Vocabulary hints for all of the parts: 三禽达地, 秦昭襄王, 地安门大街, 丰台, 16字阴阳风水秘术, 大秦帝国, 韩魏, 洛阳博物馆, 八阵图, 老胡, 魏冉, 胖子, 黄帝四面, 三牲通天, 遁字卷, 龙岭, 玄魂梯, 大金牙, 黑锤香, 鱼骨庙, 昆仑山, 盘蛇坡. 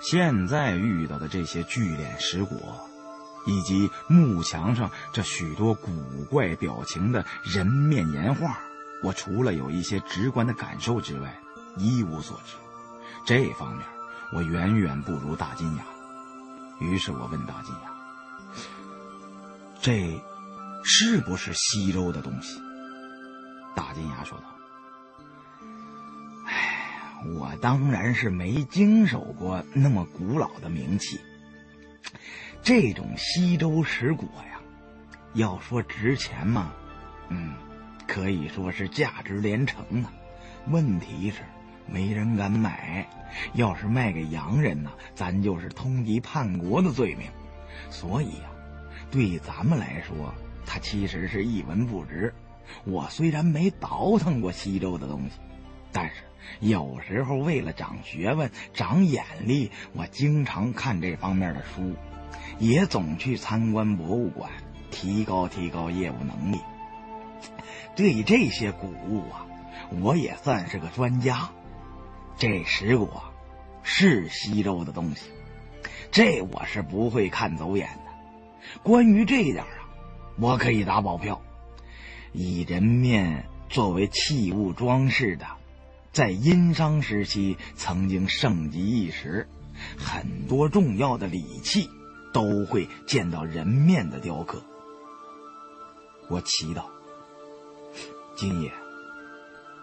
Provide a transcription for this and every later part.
现在遇到的这些巨脸石果，以及墓墙上这许多古怪表情的人面岩画，我除了有一些直观的感受之外，一无所知。这方面我远远不如大金牙。于是我问大金牙：“这是不是西周的东西？”大金牙说道：“哎，我当然是没经手过那么古老的名器。这种西周石椁呀，要说值钱嘛，可以说是价值连城啊。问题是没人敢买，要是卖给洋人呢，咱就是通敌叛国的罪名。所以啊，对咱们来说，它其实是一文不值。我虽然没倒腾过西周的东西，但是有时候为了长学问、长眼力，我经常看这方面的书，也总去参观博物馆，提高业务能力。对这些古物啊，我也算是个专家。这石椁是西周的东西，这我是不会看走眼的。关于这一点啊，我可以打保票。以人面作为器物装饰的，在殷商时期曾经盛极一时，很多重要的礼器都会见到人面的雕刻。”我祈祷：“金爷，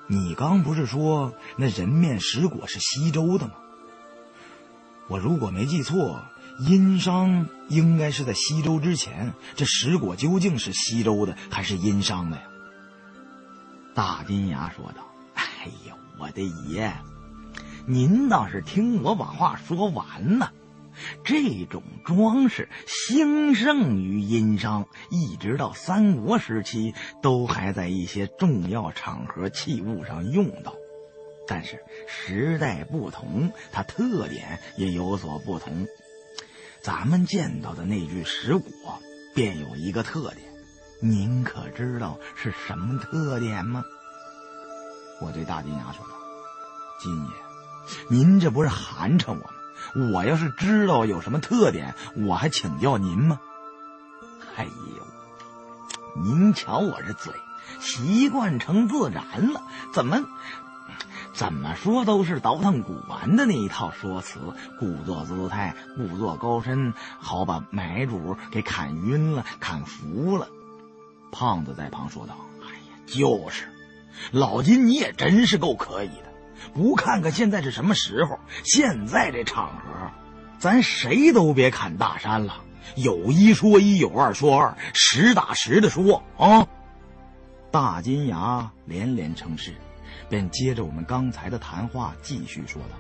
你刚不是说那人面石椁是西周的吗？我如果没记错，殷商应该是在西周之前，这石椁究竟是西周的还是殷商的呀？”大金牙说道：“哎呦，我的爷，您倒是听我把话说完呢。这种装饰兴盛于殷商，一直到三国时期都还在一些重要场合器物上用到，但是时代不同，它特点也有所不同。咱们见到的那具石椁便有一个特点，您可知道是什么特点吗？”我对大金牙说道：“金爷，您这不是寒碜我吗？我要是知道有什么特点，我还请教您吗？”“哎呦，您瞧我这嘴，习惯成自然了，怎么说都是倒腾古玩的那一套说辞，故作姿态，故作高深，好把买主给砍晕了，砍服了。”胖子在旁说道：“哎呀，就是，老金你也真是够可以的。不看看现在是什么时候，现在这场合，咱谁都别砍大山了。有一说一，有二说二，实打实的说啊！”大金牙连连称是，便接着我们刚才的谈话继续说道：“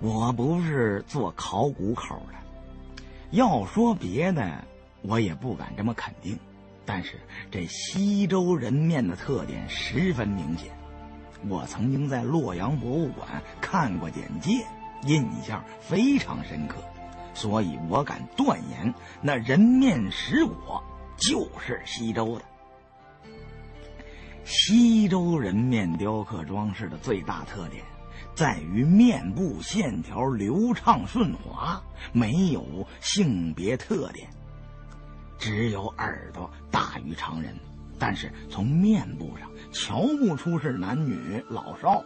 我不是做考古口的，要说别的，我也不敢这么肯定。但是这西周人面的特点十分明显。我曾经在洛阳博物馆看过简介，印象非常深刻，所以我敢断言，那人面石椁就是西周的。西周人面雕刻装饰的最大特点，在于面部线条流畅顺滑，没有性别特点，只有耳朵大于常人。但是从面部上瞧不出是男女老少，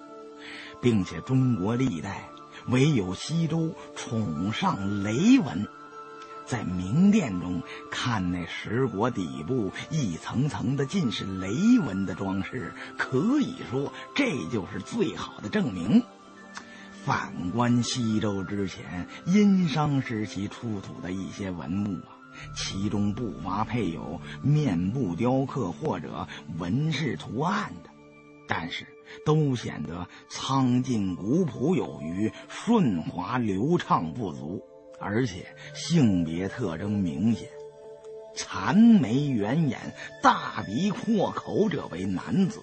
并且中国历代唯有西周崇尚雷纹。在明殿中看那石椁底部一层层的尽是雷纹的装饰，可以说这就是最好的证明。反观西周之前殷商时期出土的一些文物啊，其中不乏配有面部雕刻或者纹饰图案的，但是都显得苍劲古朴有余，顺滑流畅不足，而且性别特征明显。残眉圆眼、大鼻阔口者为男子，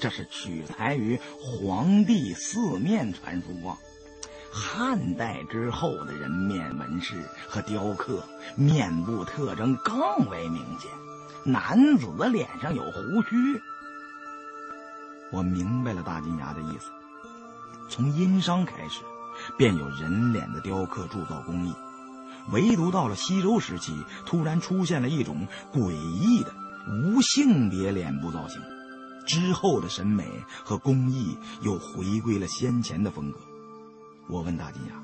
这是取材于黄帝四面传说啊。汉代之后的人面纹饰和雕刻，面部特征更为明显，男子的脸上有胡须。”我明白了大金牙的意思，从殷商开始，便有人脸的雕刻铸造工艺。唯独到了西周时期，突然出现了一种诡异的无性别脸部造型。之后的审美和工艺又回归了先前的风格。我问大金牙，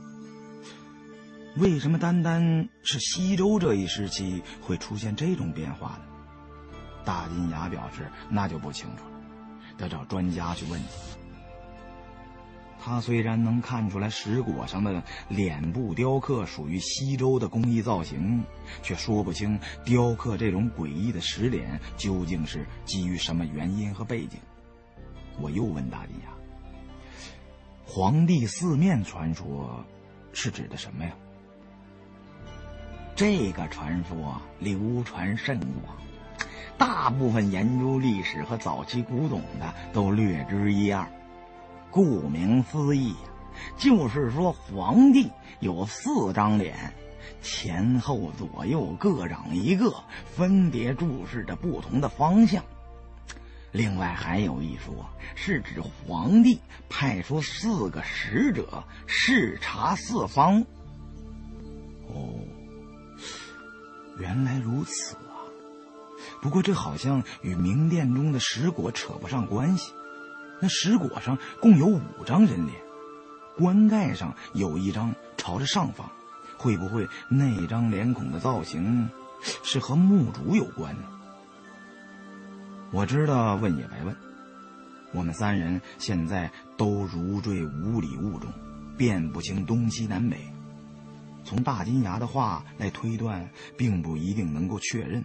为什么单单是西周这一时期会出现这种变化呢？大金牙表示那就不清楚了，得找专家去问。他虽然能看出来石椁上的脸部雕刻属于西周的工艺造型，却说不清雕刻这种诡异的石脸究竟是基于什么原因和背景。我又问大金牙，皇帝四面传说是指的什么呀？这个传说流传甚广，大部分研究历史和早期古董的都略知一二。顾名思义，就是说皇帝有四张脸，前后左右各长一个，分别注视着不同的方向。另外还有一说，是指皇帝派出4个使者视察四方。哦，原来如此啊！不过这好像与明殿中的石椁扯不上关系。那石椁上共有5张人脸，棺盖上有一张朝着上方，会不会那张脸孔的造型是和墓主有关呢？我知道问也白问，我们3人现在都如坠无里雾中，辨不清东西南北。从大金牙的话来推断，并不一定能够确认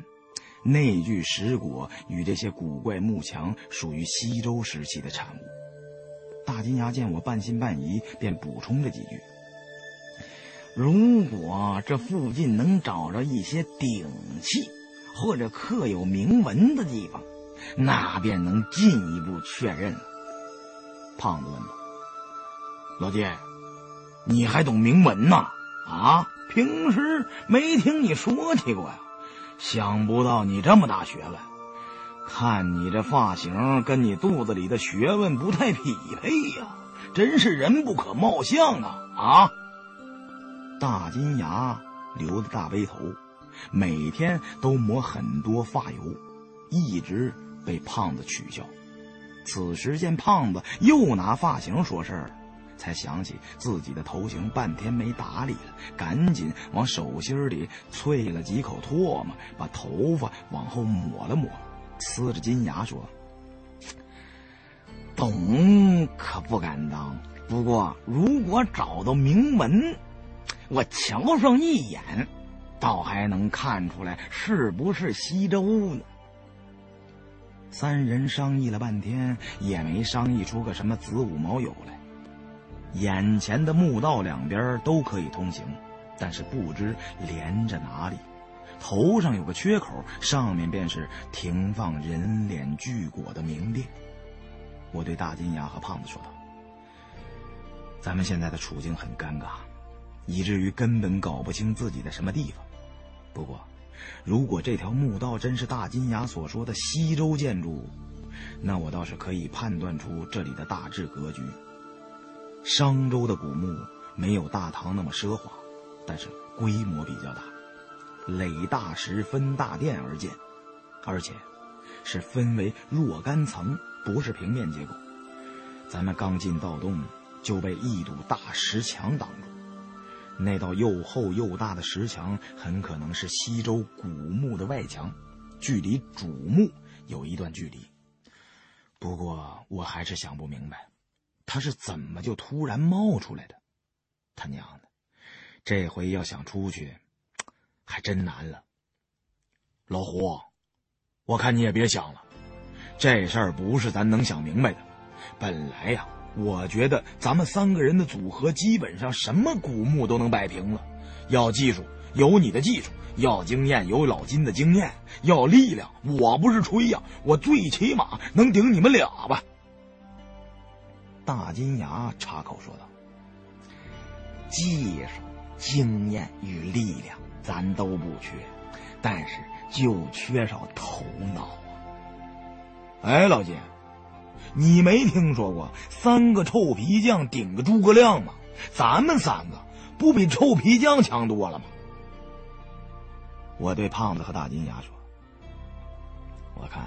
那具石椁与这些古怪墓墙属于西周时期的产物。大金牙见我半信半疑，便补充了几句：如果这附近能找着一些鼎器或者刻有铭文的地方，那便能进一步确认了。胖子问道：老爹，你还懂铭文呢？啊，平时没听你说起过呀。想不到你这么大学问，看你这发型跟你肚子里的学问不太匹配呀，真是人不可貌相啊！啊！大金牙留着大背头，每天都抹很多发油，一直被胖子取笑。此时见胖子又拿发型说事儿，才想起自己的头型半天没打理了，赶紧往手心里啐了几口唾沫，把头发往后抹了抹，呲着金牙说：懂可不敢当，不过如果找到铭文，我瞧上一眼，倒还能看出来是不是西周呢。3人商议了半天，也没商议出个什么子午卯酉来。眼前的墓道两边都可以通行，但是不知连着哪里。头上有个缺口，上面便是停放人脸巨椁的明殿。我对大金牙和胖子说道：咱们现在的处境很尴尬，以至于根本搞不清自己在什么地方。不过如果这条墓道真是大金牙所说的西周建筑，那我倒是可以判断出这里的大致格局。商周的古墓没有大唐那么奢华，但是规模比较大，垒大石分大殿而建，而且是分为若干层，不是平面结构。咱们刚进盗洞就被一堵大石墙挡住，那道又厚又大的石墙很可能是西周古墓的外墙，距离主墓有一段距离。不过我还是想不明白，他是怎么就突然冒出来的？他娘的，这回要想出去还真难了。老胡，我看你也别想了，这事儿不是咱能想明白的。本来呀，我觉得咱们3个人的组合基本上什么古墓都能摆平了。要技术有你的技术，要经验有老金的经验，要力量我不是吹呀，我最起码能顶你们俩吧。大金牙插口说道：技术、经验与力量咱都不缺，但是就缺少头脑啊。哎，老金，你没听说过3个臭皮匠顶个诸葛亮吗？咱们三个不比臭皮匠强多了吗？我对胖子和大金牙说：“我看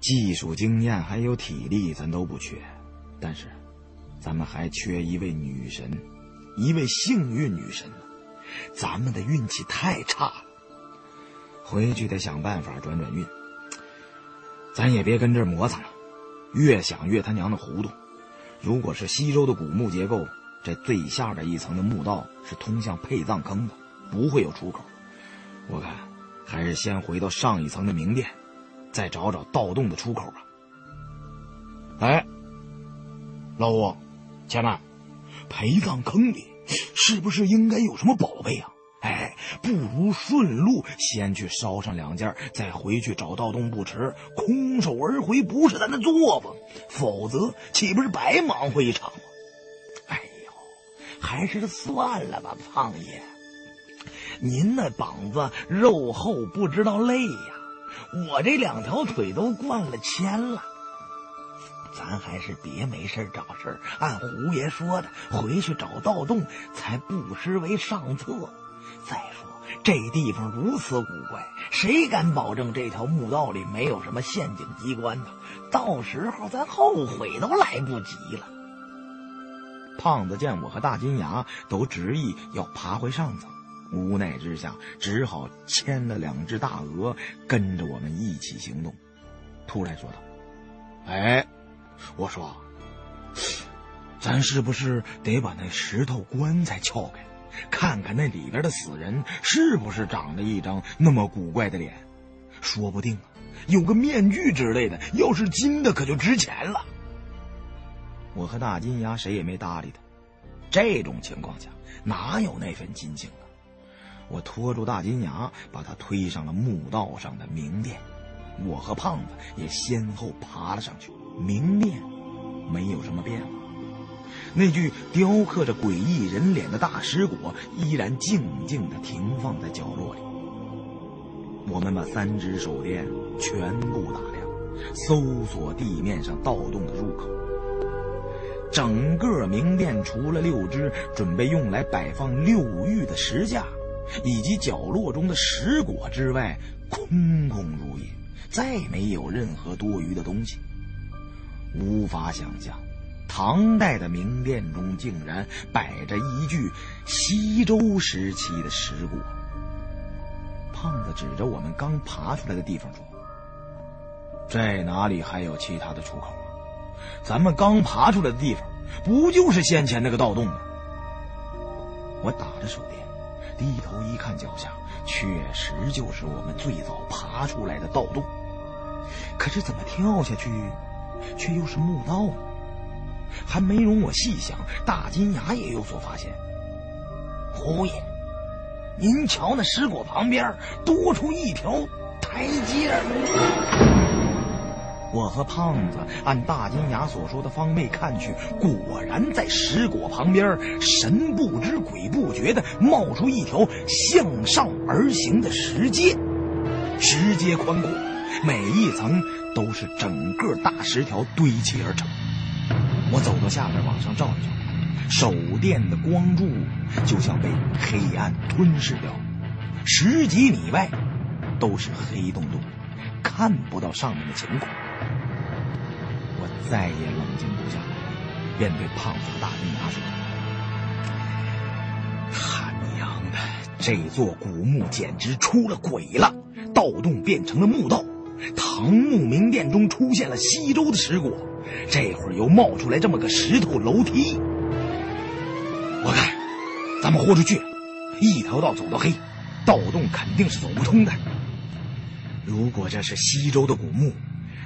技术、经验还有体力咱都不缺，但是咱们还缺一位女神，一位幸运女神呢。咱们的运气太差了，回去得想办法转转运。咱也别跟这儿磨蹭了，越想越他娘的糊涂。如果是西周的古墓结构，这最下边一层的墓道是通向配葬坑的，不会有出口。我看还是先回到上一层的明殿，再找找盗洞的出口吧。”哎，老五，前面陪葬坑里是不是应该有什么宝贝啊？哎，不如顺路先去烧上两件，再回去找盗洞不迟。空手而回不是咱的作风，否则岂不是白忙活一场吗？哎呦，还是算了吧，胖爷，您那膀子肉厚不知道累呀，我这两条腿都灌了铅了。咱还是别没事找事，按胡爷说的回去找盗洞才不失为上策。再说这地方如此古怪，谁敢保证这条墓道里没有什么陷阱机关呢？到时候咱后悔都来不及了。胖子见我和大金牙都执意要爬回上层，无奈之下只好牵了两只大鹅跟着我们一起行动，突然说道：“哎，我说咱是不是得把那石头棺材撬开，看看那里边的死人是不是长着一张那么古怪的脸？说不定啊，有个面具之类的，要是金的可就值钱了。”我和大金牙谁也没搭理他。这种情况下哪有那份金情啊？我拖住大金牙，把他推上了墓道上的明殿。我和胖子也先后爬了上去。明殿没有什么变化，那具雕刻着诡异人脸的大石椁依然静静地停放在角落里。我们把三只手电全部打亮，搜索地面上盗洞的入口。整个明殿除了六只准备用来摆放六玉的石架以及角落中的石椁之外，空空如也，再没有任何多余的东西。无法想象，唐代的明殿中竟然摆着一具西周时期的石椁。胖子指着我们刚爬出来的地方说：“这哪里还有其他的出口啊？咱们刚爬出来的地方不就是先前那个盗洞吗？”我打着手电低头一看，脚下确实就是我们最早爬出来的盗洞，可是怎么跳下去却又是墓道呢？还没容我细想，大金牙也有所发现。“胡爷，您瞧那石椁旁边多出一条台阶。”我和胖子按大金牙所说的方位看去，果然在石椁旁边神不知鬼不觉地冒出一条向上而行的石阶。石阶宽阔，每一层都是整个大石条堆砌而成。我走到下面往上照了照，手电的光柱就像被黑暗吞噬掉，十几米外都是黑洞洞，看不到上面的情况。我再也冷静不下来，便对胖子大金牙说：“他娘的，这座古墓简直出了鬼了！盗洞变成了墓道，唐墓明殿中出现了西周的石椁，这会儿又冒出来这么个石头楼梯。我看咱们豁出去，一条道走到黑，盗洞肯定是走不通的。如果这是西周的古墓，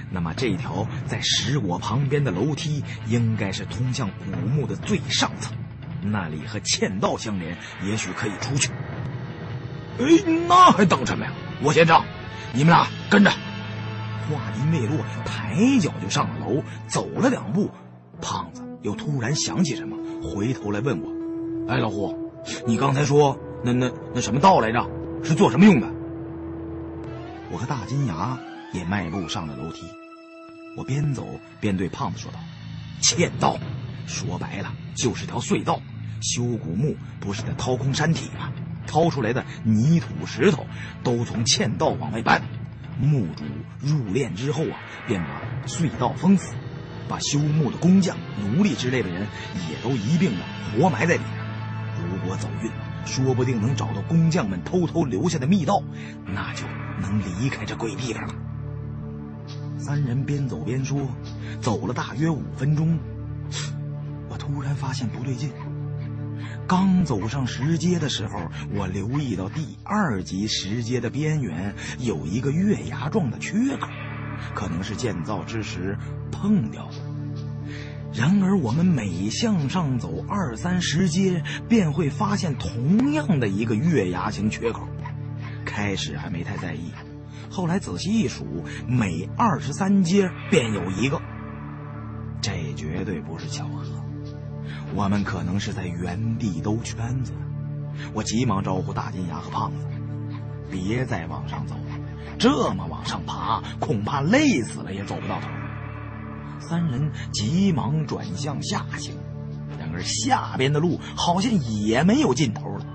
那么这条在石椁旁边的楼梯应该是通向古墓的最上层，那里和嵌道相连，也许可以出去。哎，那还等什么呀？我先上，你们俩跟着。”话音未落，抬脚就上了楼。走了两步，胖子又突然想起什么，回头来问我：“哎，老胡，你刚才说那什么道来着？是做什么用的？”我和大金牙也迈步上了楼梯。我边走边对胖子说道：“嵌道，说白了就是条隧道。修古墓不是在掏空山体吗？掏出来的泥土石头都从堑道往外搬。墓主入殓之后啊，便把隧道封死，把修墓的工匠、奴隶之类的人也都一并的活埋在里面。如果走运，说不定能找到工匠们偷偷留下的密道，那就能离开这鬼地方了。三人边走边说，走了大约5分钟，我突然发现不对劲。刚走上石阶的时候，我留意到第2级石阶的边缘有一个月牙状的缺口，可能是建造之时碰掉了。然而我们每向上走2、3石阶，便会发现同样的一个月牙形缺口。开始还没太在意，后来仔细一数，每23阶便有一个。这绝对不是巧合，我们可能是在原地兜圈子。我急忙招呼大金牙和胖子，别再往上走了，这么往上爬，恐怕累死了也走不到头。三人急忙转向下行，然而下边的路好像也没有尽头了。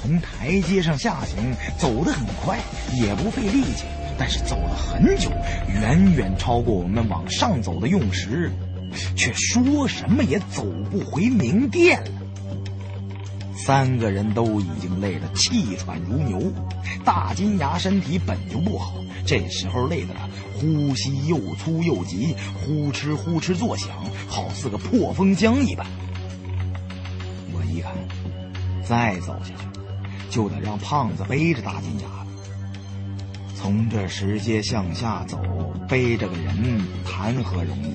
从台阶上下行，走得很快，也不费力气，但是走了很久，远远超过我们往上走的用时，却说什么也走不回明殿了。3个人都已经累得气喘如牛，大金牙身体本就不好，这时候累得他呼吸又粗又急，呼哧呼哧作响，好似个破风箱一般。我一看，再走下去就得让胖子背着大金牙了。从这石阶向下走，背着个人谈何容易？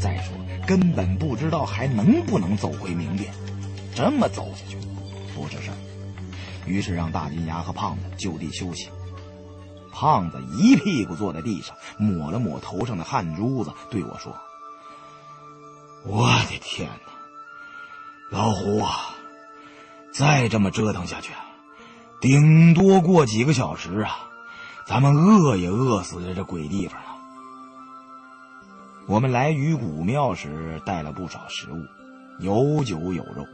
再说根本不知道还能不能走回明殿，这么走下去不是事儿。于是让大金牙和胖子就地休息。胖子一屁股坐在地上，抹了抹头上的汗珠子，对我说：“我的天哪，老胡啊，再这么折腾下去，顶多过几个小时啊，咱们饿也饿死在这鬼地方了。”我们来鱼骨庙时带了不少食物，有酒有肉。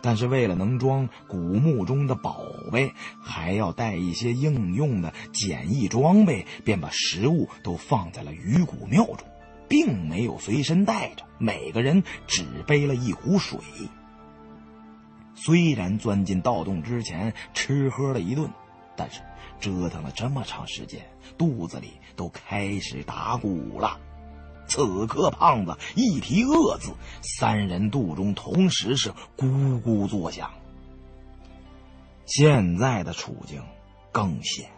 但是为了能装古墓中的宝贝，还要带一些应用的简易装备，便把食物都放在了鱼骨庙中，并没有随身带着，每个人只背了1壶水。虽然钻进盗洞之前吃喝了一顿，但是折腾了这么长时间，肚子里都开始打鼓了。此刻胖子一提饿字，3人肚中同时是咕咕作响。现在的处境更险，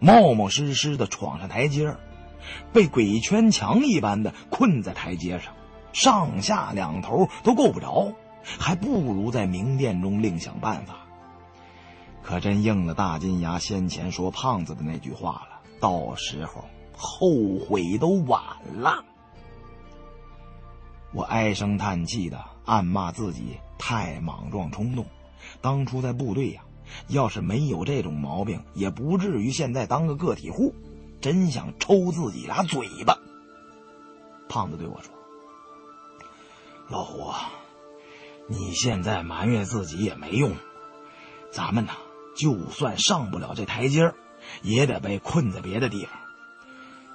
冒冒失失的闯上台阶，被鬼圈墙一般的困在台阶上，上下2头都够不着，还不如在明殿中另想办法。可真应了大金牙先前说胖子的那句话了，到时候后悔都晚了。我唉声叹气的暗骂自己太莽撞冲动，当初在部队呀，要是没有这种毛病，也不至于现在当个个体户，真想抽自己俩嘴巴。胖子对我说：“老胡，你现在埋怨自己也没用，咱们呢，就算上不了这台阶，也得被困在别的地方。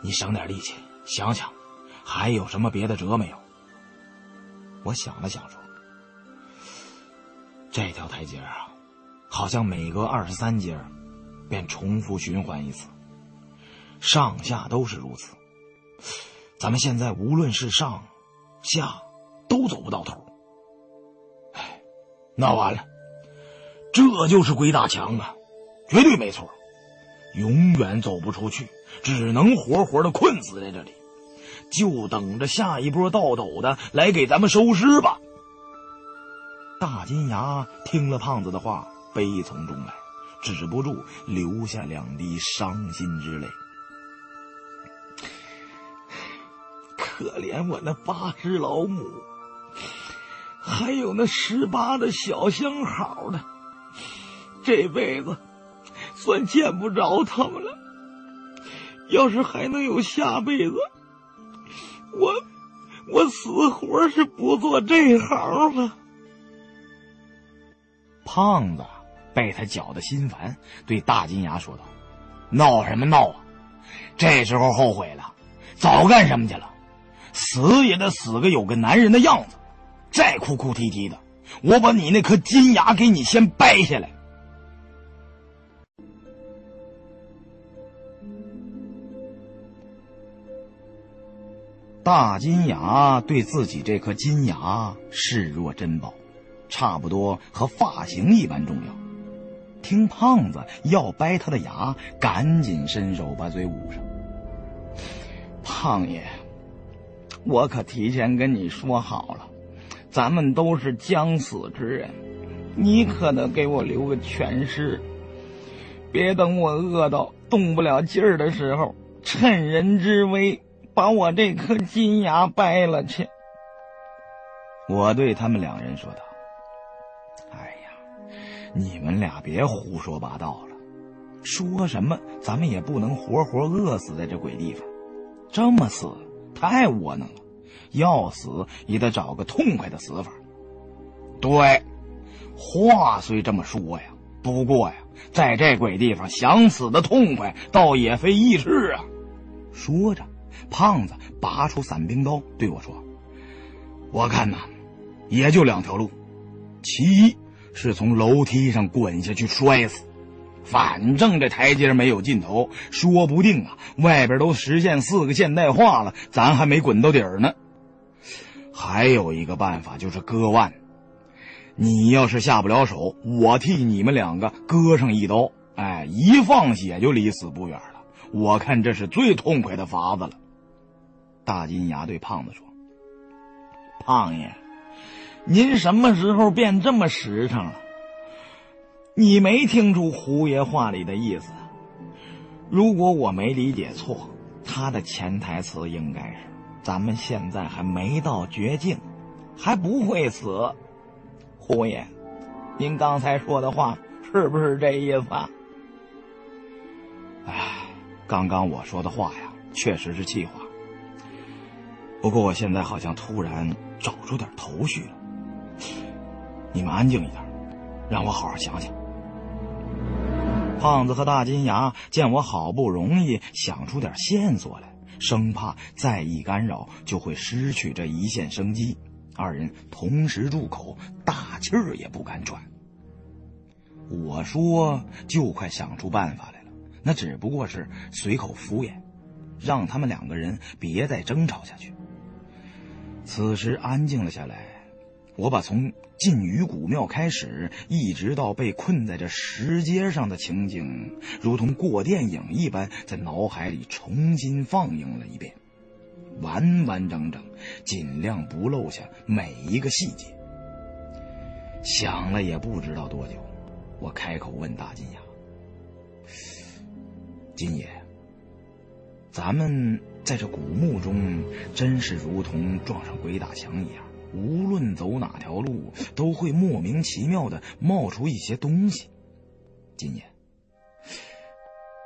你省点力气，想想还有什么别的辙没有？”我想了想说：“这条台阶啊，好像每隔23阶便重复循环一次，上下都是如此。咱们现在无论是上下都走不到头。哎，那完了，这就是鬼打墙啊，绝对没错，永远走不出去，只能活活的困死在这里，就等着下一波盗斗的来给咱们收尸吧。”大金牙听了胖子的话，悲从中来，止不住流下2滴伤心之泪。可怜我那80老母，还有那18的小相好的，这辈子算见不着他们了。要是还能有下辈子，我我死活是不做这行了。胖子被他搅得心烦，对大金牙说道：“闹什么闹啊！这时候后悔了，早干什么去了？死也得死个有个男人的样子，再哭哭啼啼的，我把你那颗金牙给你先掰下来。”大金牙对自己这颗金牙视若珍宝，差不多和发型一般重要。听胖子要掰他的牙，赶紧伸手把嘴捂上。胖爷，我可提前跟你说好了，咱们都是将死之人，你可得给我留个全尸，别等我饿到动不了劲儿的时候，趁人之危把我这颗金牙掰了去。我对他们两人说道：“哎呀，你们俩别胡说八道了，说什么咱们也不能活活饿死在这鬼地方，这么死太窝囊了，要死也得找个痛快的死法。”对，话虽这么说呀，不过呀，在这鬼地方想死的痛快倒也非易事啊。说着，胖子拔出伞兵刀对我说：“我看呐，也就两条路，其一是从楼梯上滚下去摔死，反正这台阶没有尽头，说不定啊，外边都实现4个现代化了，咱还没滚到底儿呢。还有一个办法就是割腕，你要是下不了手，我替你们两个割上一刀，哎，一放血就离死不远了，我看这是最痛快的法子了。”大金牙对胖子说：“胖爷，您什么时候变这么实诚了？你没听出胡爷话里的意思？如果我没理解错，他的潜台词应该是咱们现在还没到绝境，还不会死。胡爷，您刚才说的话是不是这意思啊？”哎，刚刚我说的话呀，确实是气话。不过我现在好像突然找出点头绪了，你们安静一点，让我好好想想。胖子和大金牙见我好不容易想出点线索来，生怕再一干扰就会失去这一线生机，二人同时住口，大气儿也不敢喘。我说就快想出办法来了，那只不过是随口敷衍，让他们两个人别再争吵下去。此时安静了下来，我把从进鱼骨庙开始一直到被困在这石阶上的情景，如同过电影一般在脑海里重新放映了一遍，完完整整，尽量不漏下每一个细节。想了也不知道多久，我开口问大金牙：“金爷，咱们在这古墓中真是如同撞上鬼打墙一样，无论走哪条路都会莫名其妙的冒出一些东西。金爷，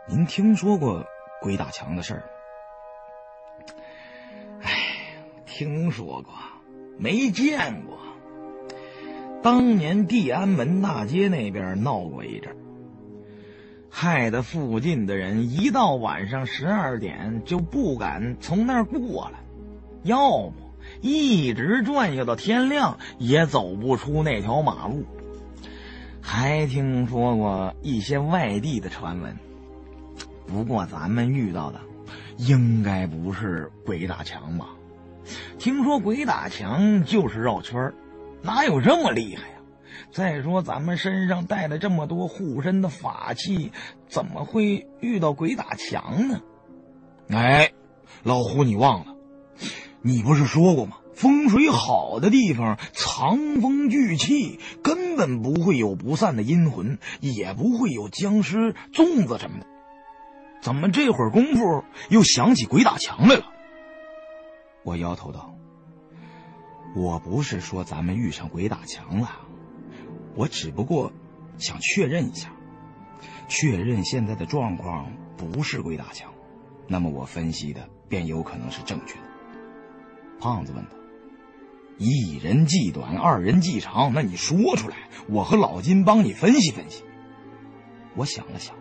您听说过鬼打墙的事儿？”“哎，听说过，没见过。当年地安门大街那边闹过一阵，害得附近的人一到晚上12点就不敢从那儿过了，要么一直转悠到天亮也走不出那条马路。还听说过一些外地的传闻，不过咱们遇到的应该不是鬼打墙吧？听说鬼打墙就是绕圈，哪有这么厉害呀？再说咱们身上带了这么多护身的法器，怎么会遇到鬼打墙呢？”“哎，老胡，你忘了，你不是说过吗？风水好的地方藏风聚气，根本不会有不散的阴魂，也不会有僵尸粽子什么的，怎么这会儿功夫又想起鬼打墙来了？”我摇头道：“我不是说咱们遇上鬼打墙了，我只不过想确认一下，确认现在的状况不是鬼打墙，那么我分析的便有可能是正确的。”胖子问他：“一人计短，二人计长，那你说出来，我和老金帮你分析分析。”我想了想，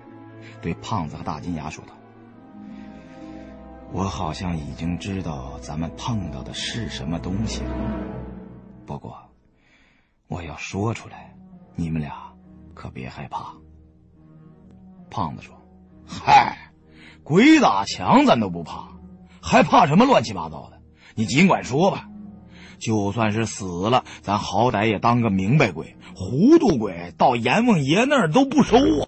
对胖子和大金牙说道：“我好像已经知道咱们碰到的是什么东西了，不过我要说出来，你们俩可别害怕。”胖子说：“嗨，鬼打墙咱都不怕，还怕什么乱七八糟的？你尽管说吧，就算是死了，咱好歹也当个明白鬼，糊涂鬼到阎王爷那儿都不收啊。”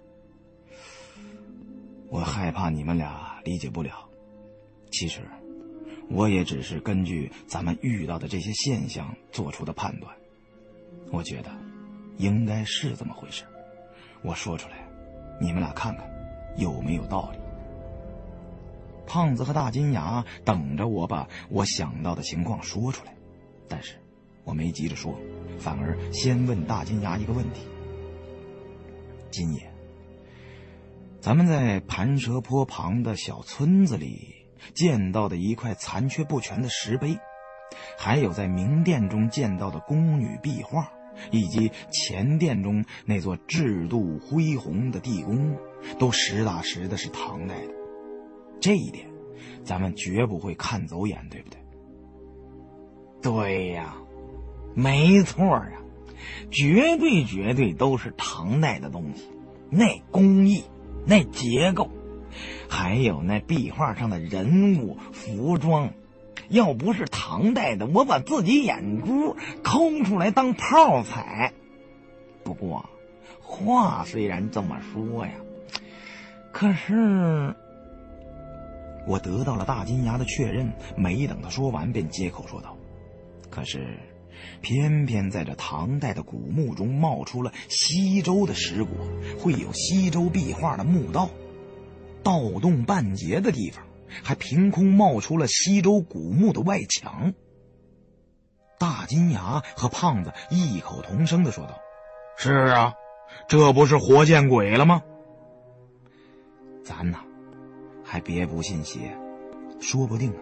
我害怕你们俩理解不了，其实我也只是根据咱们遇到的这些现象做出的判断，我觉得应该是这么回事，我说出来，你们俩看看有没有道理。胖子和大金牙等着我把我想到的情况说出来，但是我没急着说，反而先问大金牙一个问题：今夜咱们在盘蛇坡旁的小村子里见到的一块残缺不全的石碑，还有在明殿中见到的宫女壁画，以及前殿中那座制度恢宏的地宫，都实打实的是唐代的，这一点咱们绝不会看走眼，对不对？对呀，没错啊，绝对都是唐代的东西，那工艺，那结构，还有那壁画上的人物服装，要不是唐代的，我把自己眼珠抠出来当泡彩。不过话虽然这么说呀，可是我得到了大金牙的确认，没等他说完便接口说道：“可是偏偏在这唐代的古墓中冒出了西周的石椁，会有西周壁画的墓道，盗洞半截的地方还凭空冒出了西周古墓的外墙。”大金牙和胖子异口同声地说道：“是啊，这不是活见鬼了吗？”咱呐，还别不信邪，说不定啊，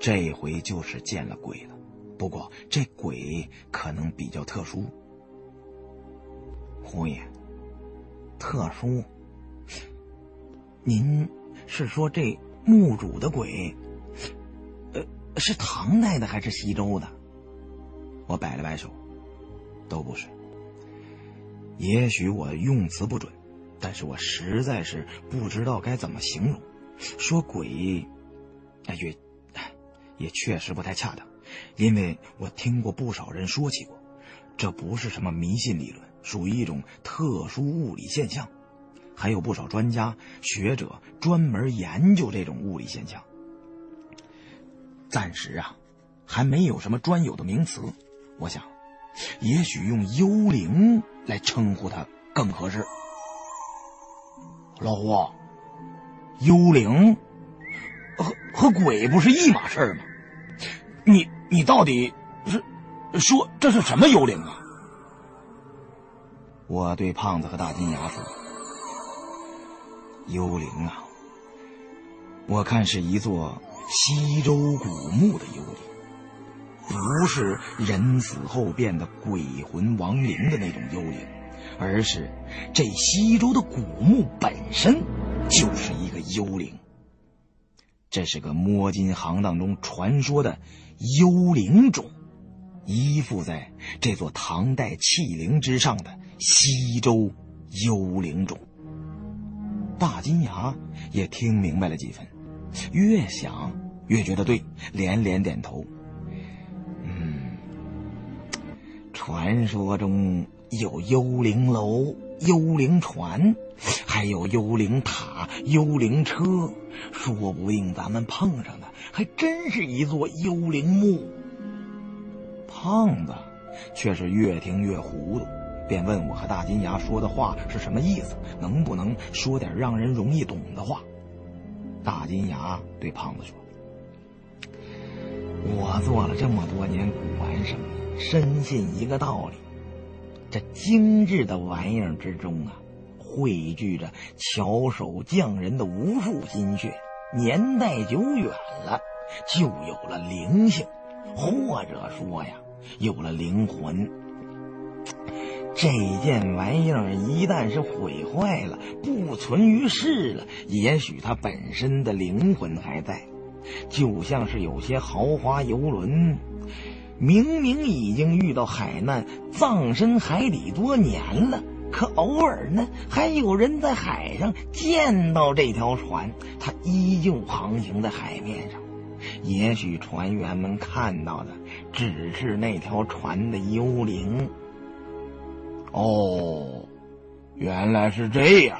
这回就是见了鬼了。不过这鬼可能比较特殊。胡爷，特殊？您是说这墓主的鬼，是唐代的还是西周的？我摆了摆手，都不是。也许我用词不准，但是我实在是不知道该怎么形容。说鬼，也确实不太恰当，因为我听过不少人说起过，这不是什么迷信理论，属于一种特殊物理现象。还有不少专家学者专门研究这种物理现象，暂时啊还没有什么专有的名词，我想也许用幽灵来称呼它更合适。老胡，幽灵和鬼不是一码事儿吗？你到底是说这是什么幽灵啊？我对胖子和大金牙说：“幽灵啊，我看是一座西周古墓的幽灵，不是人死后变得鬼魂亡灵的那种幽灵，而是这西周的古墓本身就是一个幽灵。这是个摸金行当中传说的幽灵种，依附在这座唐代器灵之上的西周幽灵种。”大金牙也听明白了几分，越想越觉得对，连点头。传说中有幽灵楼、幽灵船，还有幽灵塔、幽灵车，说不定咱们碰上的还真是一座幽灵墓。胖子却是越听越糊涂，便问我和大金牙说的话是什么意思，能不能说点让人容易懂的话。大金牙对胖子说：“我做了这么多年古玩生意，深信一个道理，这精致的玩意儿之中啊，汇聚着巧手匠人的无数心血，年代久远了，就有了灵性，或者说呀，有了灵魂。这件玩意儿一旦是毁坏了，不存于世了，也许它本身的灵魂还在，就像是有些豪华游轮，明明已经遇到海难，葬身海底多年了，可偶尔呢，还有人在海上见到这条船，它依旧航行在海面上。也许船员们看到的只是那条船的幽灵。哦，原来是这样。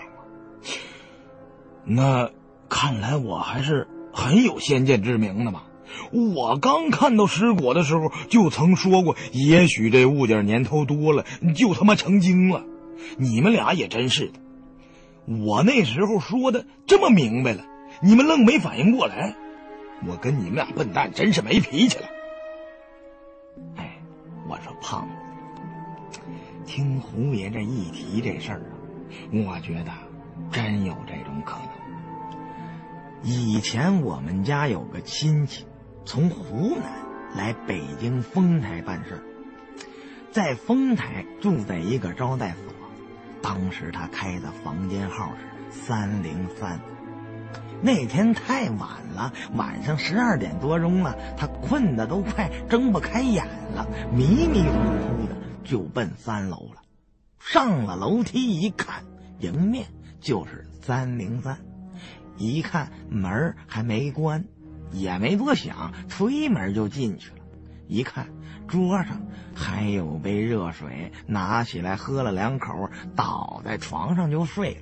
那看来我还是很有先见之明的嘛。我刚看到尸果的时候就曾说过，也许这物件年头多了，就他妈成精了。你们俩也真是的，我那时候说的这么明白了，你们愣没反应过来，我跟你们俩笨蛋真是没脾气了。哎，我说胖子，听胡爷这一提这事儿啊，我觉得真有这种可能。以前我们家有个亲戚从湖南来北京丰台办事，在丰台住在一个招待所，当时他开的房间号是303。那天太晚了，晚上12点多钟了，他困得都快睁不开眼了，迷迷糊糊的就奔3楼了。上了楼梯一看，迎面就是303，一看门还没关，也没多想，推门就进去了。一看桌上还有杯热水，拿起来喝了2口，倒在床上就睡了。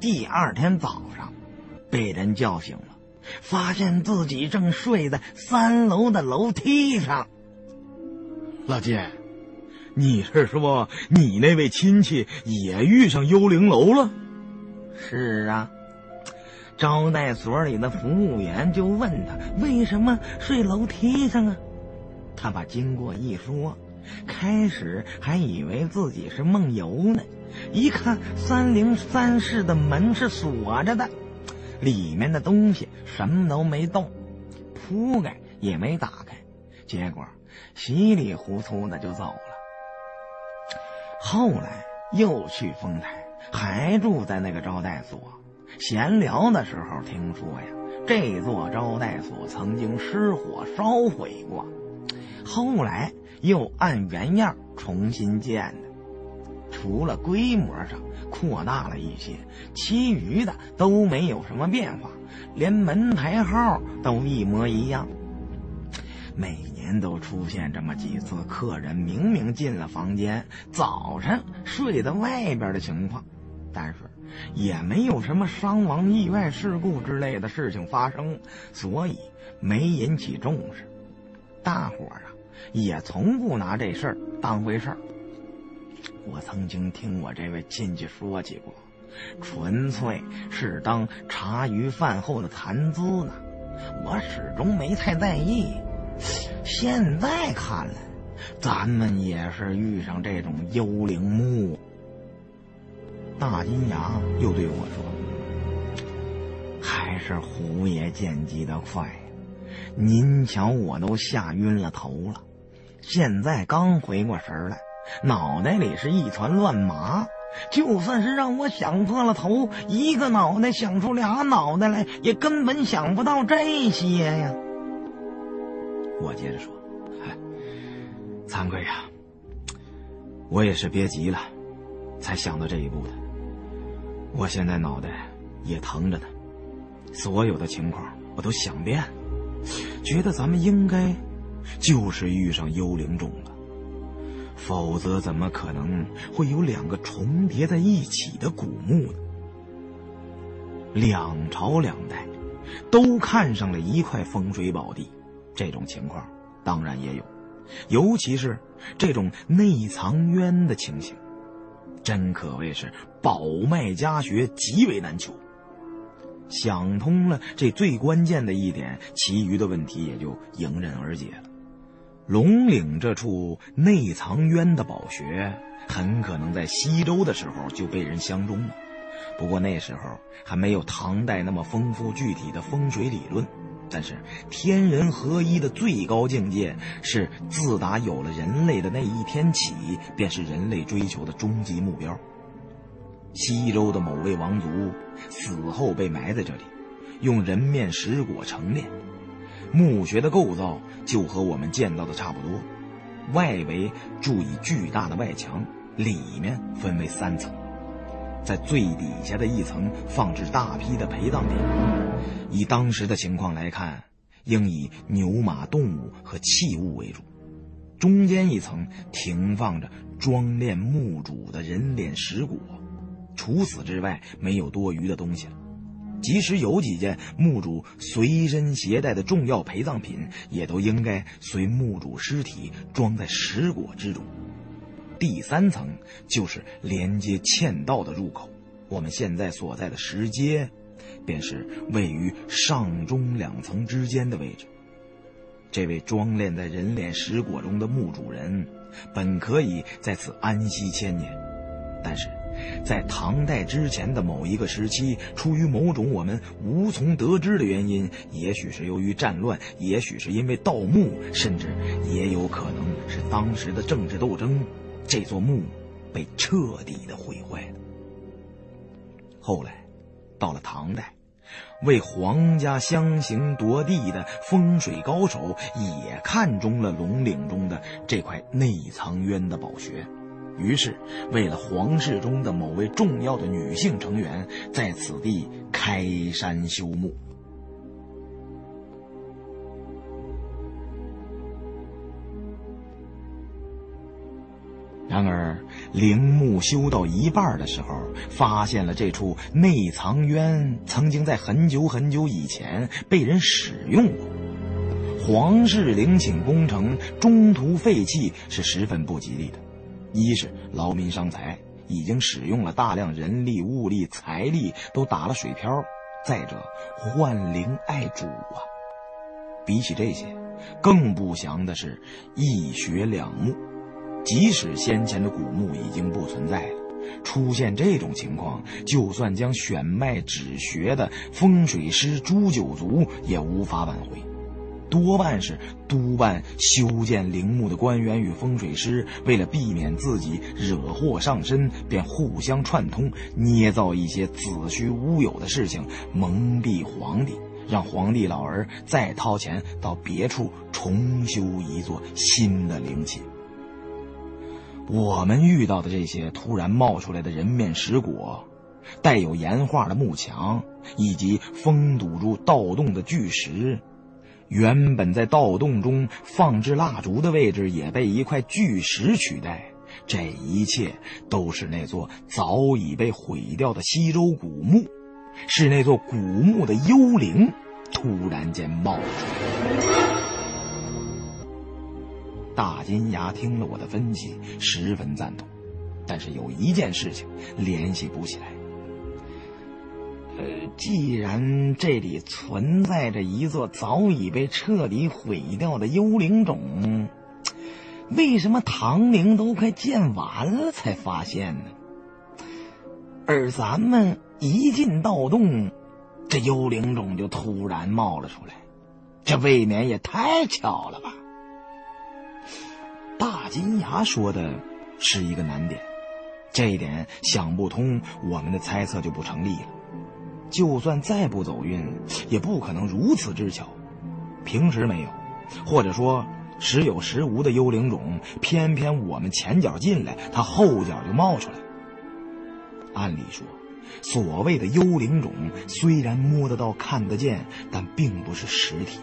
第二天早上被人叫醒了，发现自己正睡在3楼的楼梯上。老金，你是说你那位亲戚也遇上幽灵楼了？是啊，招待所里的服务员就问他为什么睡楼梯上啊，他把经过一说，开始还以为自己是梦游呢，一看303室的门是锁着的，里面的东西什么都没动，铺盖也没打开，结果稀里糊涂的就走了。后来又去丰台，还住在那个招待所，闲聊的时候听说呀，这座招待所曾经失火烧毁过，后来又按原样重新建的，除了规模上扩大了一些，其余的都没有什么变化，连门牌号都一模一样。每年都出现这么几次客人明明进了房间，早晨睡在外边的情况，但是也没有什么伤亡意外事故之类的事情发生，所以没引起重视，大伙儿啊也从不拿这事儿当回事儿。我曾经听我这位亲戚说起过，纯粹是当茶余饭后的谈资呢，我始终没太在意。现在看来，咱们也是遇上这种幽灵墓。大金牙又对我说，还是胡爷见机的快，您瞧我都吓晕了头了，现在刚回过神来，脑袋里是一团乱麻，就算是让我想破了头，一个脑袋想出俩脑袋来，也根本想不到这些呀。我接着说，哎，惭愧呀，我也是憋急了才想到这一步的，我现在脑袋也疼着呢，所有的情况我都想遍，觉得咱们应该就是遇上幽灵种了，否则怎么可能会有2个重叠在一起的古墓呢？2朝2代都看上了一块风水宝地，这种情况当然也有，尤其是这种内藏冤的情形，真可谓是宝脉家学极为难求。想通了这最关键的一点，其余的问题也就迎刃而解了。龙岭这处内藏冤的宝穴，很可能在西周的时候就被人相中了，不过那时候还没有唐代那么丰富具体的风水理论，但是天人合一的最高境界是自打有了人类的那一天起，便是人类追求的终极目标。西周的某位王族死后被埋在这里，用人面石椁成殓，墓穴的构造就和我们见到的差不多，外围筑以巨大的外墙，里面分为3层，在最底下的1层放置大批的陪葬品。以当时的情况来看，应以牛马动物和器物为主，中间1层停放着装殓墓主的人脸石椁，除此之外没有多余的东西了。即使有几件墓主随身携带的重要陪葬品，也都应该随墓主尸体装在石椁之中。第3层就是连接嵌道的入口，我们现在所在的石阶便是位于上中2层之间的位置。这位装殓在人脸石椁中的墓主人本可以在此安息千年，但是在唐代之前的某一个时期，出于某种我们无从得知的原因，也许是由于战乱，也许是因为盗墓，甚至也有可能是当时的政治斗争，这座墓被彻底的毁坏了。后来到了唐代，为皇家相形夺地的风水高手也看中了龙岭中的这块内藏渊的宝穴，于是为了皇室中的某位重要的女性成员，在此地开山修墓。然而陵墓修到一半的时候，发现了这处内藏渊曾经在很久很久以前被人使用过。皇室陵寝工程中途废弃是十分不吉利的，一是劳民伤财，已经使用了大量人力物力财力都打了水漂，再者换陵爱主啊。比起这些更不祥的是一穴两墓，即使先前的古墓已经不存在了，出现这种情况，就算将选脉止穴的风水师诛九族也无法挽回，多半是督办修建陵墓的官员与风水师为了避免自己惹祸上身，便互相串通，捏造一些子虚乌有的事情，蒙蔽皇帝，让皇帝老儿再掏钱到别处重修一座新的陵寝。我们遇到的这些突然冒出来的人面石椁，带有岩画的墓墙，以及封堵住盗洞的巨石，原本在盗洞中放置蜡烛的位置也被一块巨石取代，这一切都是那座早已被毁掉的西周古墓，是那座古墓的幽灵突然间冒出来。大金牙听了我的分析，十分赞同，但是有一件事情联系不起来。既然这里存在着一座早已被彻底毁掉的幽灵冢，为什么唐陵都快建完了才发现呢？而咱们一进盗洞，这幽灵冢就突然冒了出来，这未免也太巧了吧。大金牙说的是一个难点，这一点想不通，我们的猜测就不成立了。就算再不走运，也不可能如此之巧。平时没有，或者说时有时无的幽灵种，偏偏我们前脚进来，它后脚就冒出来。按理说，所谓的幽灵种虽然摸得到看得见，但并不是实体，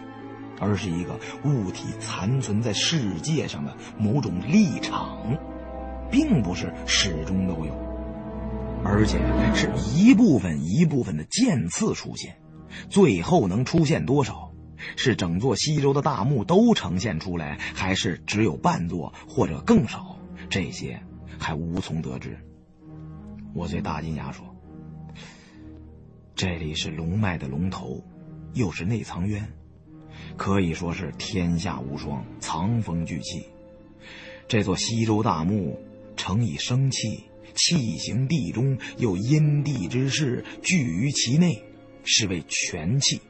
而是一个物体残存在世界上的某种立场，并不是始终都有，而且是一部分一部分的渐次出现，最后能出现多少，是整座西周的大墓都呈现出来，还是只有半座或者更少，这些还无从得知。我对大金牙说，这里是龙脉的龙头，又是内藏渊，可以说是天下无双，藏风聚气。这座西周大墓，成以生气，气行地中，又因地之势聚于其内，是为全气。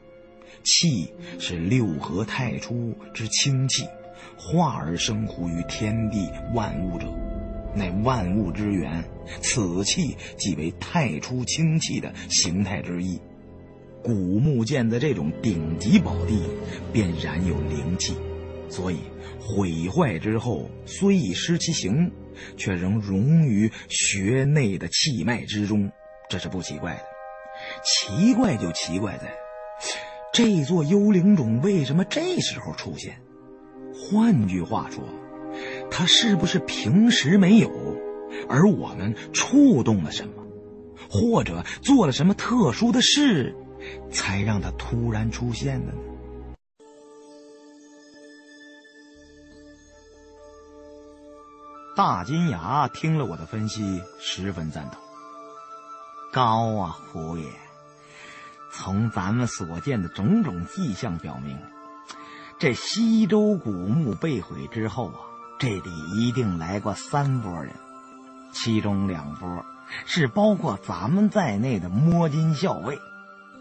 气是六合太初之清气，化而生乎于天地万物者，乃万物之源。此气即为太初清气的形态之一。古木建的这种顶级宝地，便染有灵气，所以毁坏之后虽已失其形，却仍融于穴内的气脉之中，这是不奇怪的。奇怪就奇怪在，这座幽灵冢为什么这时候出现？换句话说，它是不是平时没有，而我们触动了什么，或者做了什么特殊的事，才让它突然出现的呢？大金牙听了我的分析，十分赞同。高啊，胡爷！从咱们所见的种种迹象表明，这西周古墓被毁之后啊，这里一定来过三波人，其中两波是包括咱们在内的摸金校尉。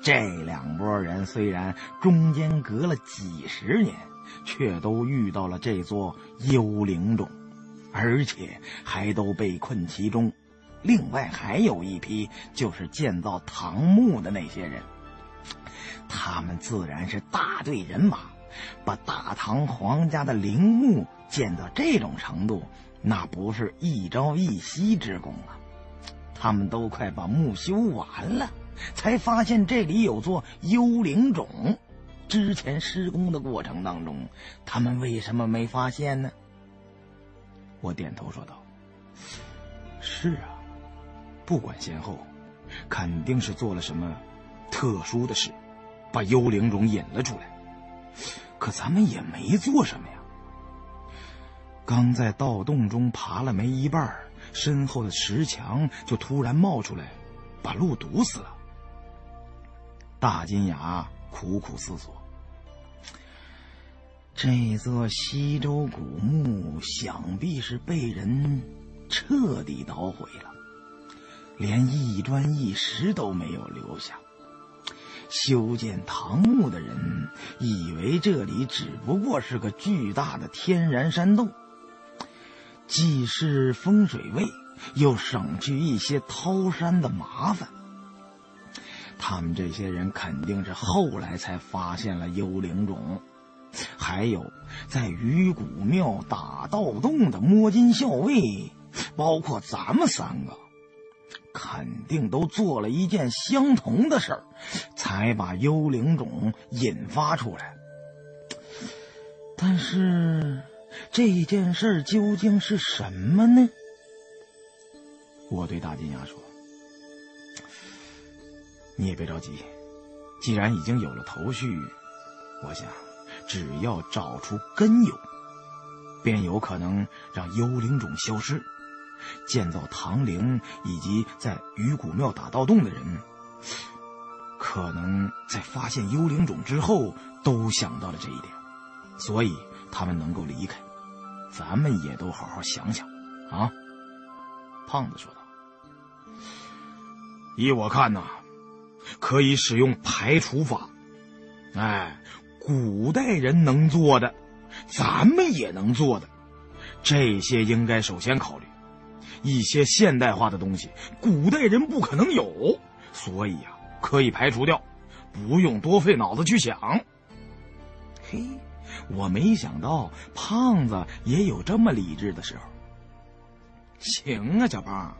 这两拨人虽然中间隔了几十年，却都遇到了这座幽灵冢，而且还都被困其中。另外还有一批就是建造唐墓的那些人，他们自然是大队人马，把大唐皇家的陵墓建到这种程度，那不是一朝一夕之功啊。他们都快把墓修完了，才发现这里有座幽灵冢。之前施工的过程当中，他们为什么没发现呢？我点头说道：是啊，不管先后，肯定是做了什么特殊的事，把幽灵冢引了出来。可咱们也没做什么呀，刚在盗洞中爬了没一半，身后的石墙就突然冒出来，把路堵死了。大金牙苦苦思索，这座西周古墓想必是被人彻底捣毁了，连一砖一石都没有留下。修建唐墓的人以为这里只不过是个巨大的天然山洞，既是风水位，又省去一些掏山的麻烦。他们这些人肯定是后来才发现了幽灵冢。还有在鱼骨庙打盗洞的摸金校尉，包括咱们三个，肯定都做了一件相同的事儿，才把幽灵冢引发出来。但是这件事究竟是什么呢？我对大金牙说：你也别着急，既然已经有了头绪，我想只要找出根由，便有可能让幽灵冢消失。建造唐陵以及在鱼骨庙打盗洞的人，可能在发现幽灵冢之后都想到了这一点，所以他们能够离开。咱们也都好好想想啊。胖子说道：依我看呐，可以使用排除法。哎，古代人能做的，咱们也能做的，这些应该首先考虑。一些现代化的东西，古代人不可能有，所以啊，可以排除掉，不用多费脑子去想。嘿，我没想到胖子也有这么理智的时候。行啊，小胖，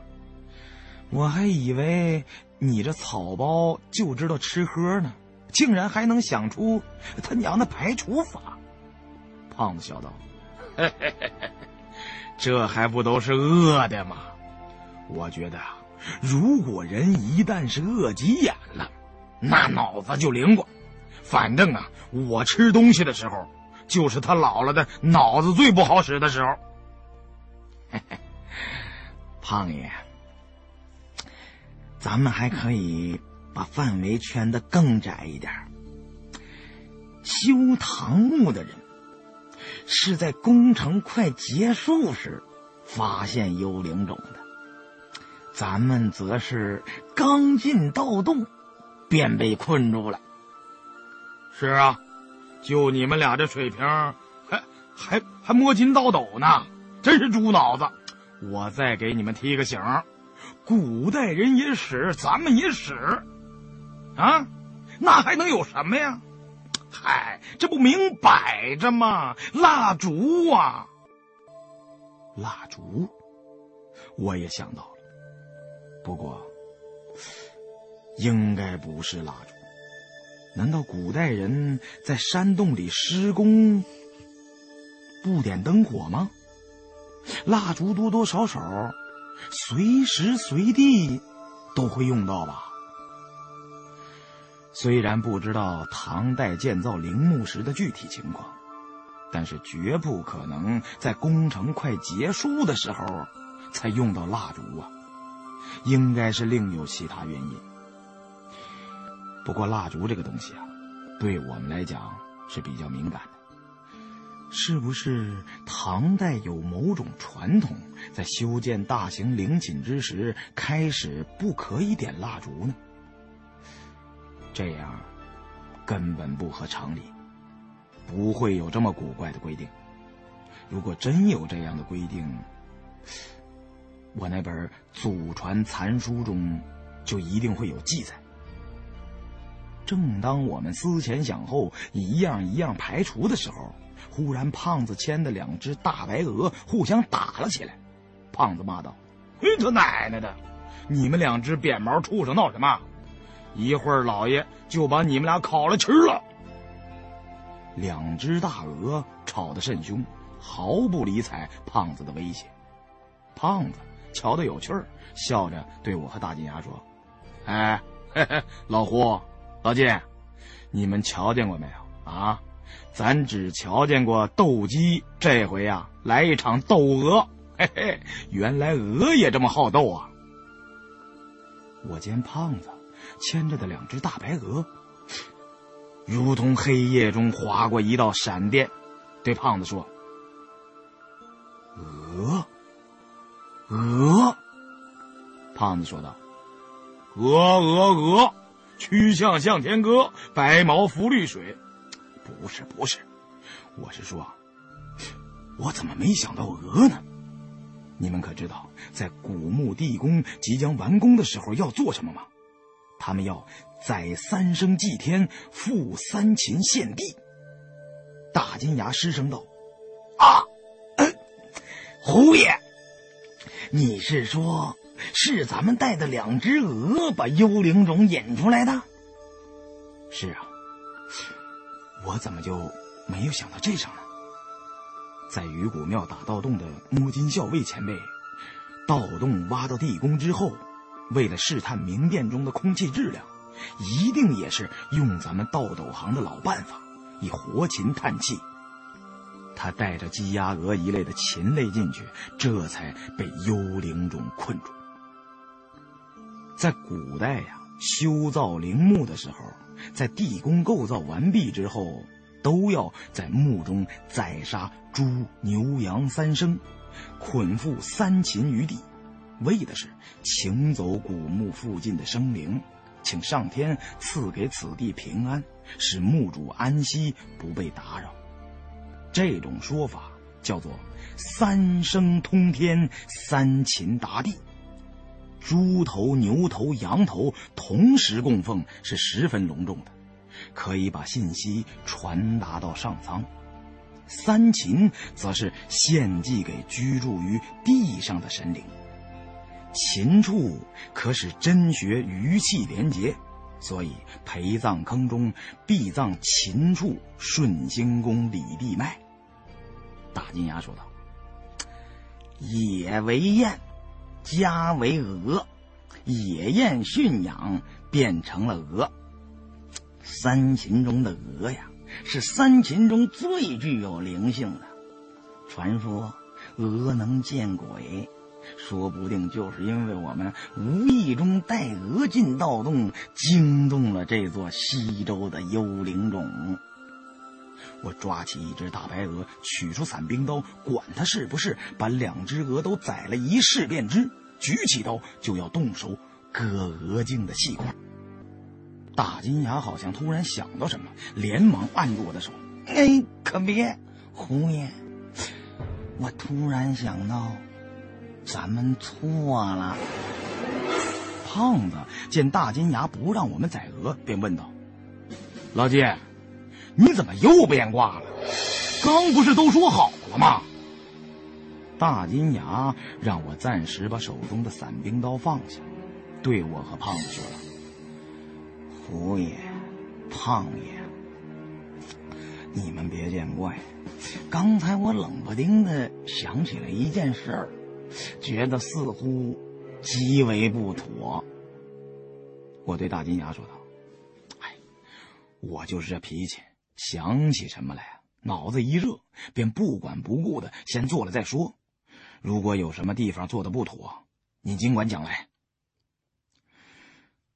我还以为你这草包就知道吃喝呢，竟然还能想出他娘的排除法。胖子笑道：嘿嘿嘿嘿，这还不都是饿的吗？我觉得如果人一旦是饿急眼了，那脑子就灵光。反正啊，我吃东西的时候就是他老了的脑子最不好使的时候。嘿嘿，胖爷，咱们还可以把范围圈得更窄一点。修唐墓的人是在工程快结束时发现幽灵冢的，咱们则是刚进盗洞，便被困住了。是啊，就你们俩这水平，还摸金倒斗呢，真是猪脑子！我再给你们提个醒，古代人也使，咱们也使，啊，那还能有什么呀？嗨，这不明摆着吗？蜡烛啊，蜡烛，我也想到了，不过应该不是蜡烛。难道古代人在山洞里施工不点灯火吗？蜡烛多多少少随时随地都会用到吧。虽然不知道唐代建造陵墓时的具体情况，但是绝不可能在工程快结束的时候才用到蜡烛啊，应该是另有其他原因。不过蜡烛这个东西啊，对我们来讲是比较敏感的。是不是唐代有某种传统，在修建大型陵寝之时开始不可以点蜡烛呢？这样根本不合常理，不会有这么古怪的规定。如果真有这样的规定，我那本祖传残书中就一定会有记载。正当我们思前想后，一样一样排除的时候，忽然胖子牵的两只大白鹅互相打了起来。胖子骂道：嘿，他奶奶的，你们两只扁毛畜生闹什么？一会儿老爷就把你们俩烤了吃了。两只大鹅吵得甚凶，毫不理睬胖子的威胁。胖子瞧得有趣儿，笑着对我和大金牙说：哎，嘿嘿，老胡老金，你们瞧见过没有啊？咱只瞧见过斗鸡，这回啊来一场斗鹅。嘿嘿，原来鹅也这么好斗啊。我见胖子牵着的两只大白鹅如同黑夜中划过一道闪电，对胖子说：鹅鹅。胖子说道：鹅鹅鹅，曲项向天歌，白毛浮绿水。不是不是，我是说，我怎么没想到鹅呢？你们可知道在古墓地宫即将完工的时候要做什么吗？他们要宰三牲祭天，赴三秦献地。大金牙失声道：啊，胡爷，你是说是咱们带的两只鹅把幽灵冢引出来的？是啊，我怎么就没有想到这上呢？在鱼骨庙打盗洞的摸金校尉前辈，盗洞挖到地宫之后，为了试探明殿中的空气质量，一定也是用咱们盗斗行的老办法，以活禽探气。他带着鸡鸭鹅一类的禽类进去，这才被幽灵冢困住。在古代呀，修造陵墓的时候，在地宫构造完毕之后，都要在墓中宰杀猪牛羊三牲，捆缚三禽于地，为的是请走古墓附近的生灵，请上天赐给此地平安，使墓主安息不被打扰。这种说法叫做三牲通天，三禽达地。猪头牛头羊头同时供奉是十分隆重的，可以把信息传达到上苍。三禽则是献祭给居住于地上的神灵。禽畜可使真学余气连结，所以陪葬坑中必葬禽畜顺兴宫李地脉。大金牙说道：野为雁，家为鹅，野雁驯养变成了鹅。三禽中的鹅呀，是三禽中最具有灵性的。传说鹅能见鬼，说不定就是因为我们无意中带鹅进盗洞，惊动了这座西周的幽灵冢。我抓起一只大白鹅，取出伞兵刀，管它是不是，把两只鹅都宰了一试便知。举起刀就要动手割额颈的细块。大金牙好像突然想到什么，连忙按住我的手：“哎，可别，胡爷！我突然想到，咱们错了。”胖子见大金牙不让我们宰鹅，便问道：“老金，你怎么又变卦了？刚不是都说好了吗？”大金牙让我暂时把手中的伞兵刀放下，对我和胖子说道：“胡爷，胖爷，你们别见怪，刚才我冷不丁的想起了一件事儿，觉得似乎极为不妥。”我对大金牙说道：“哎，我就是这脾气，想起什么来啊，脑子一热，便不管不顾的先做了再说。如果有什么地方做的不妥，您尽管讲来。”“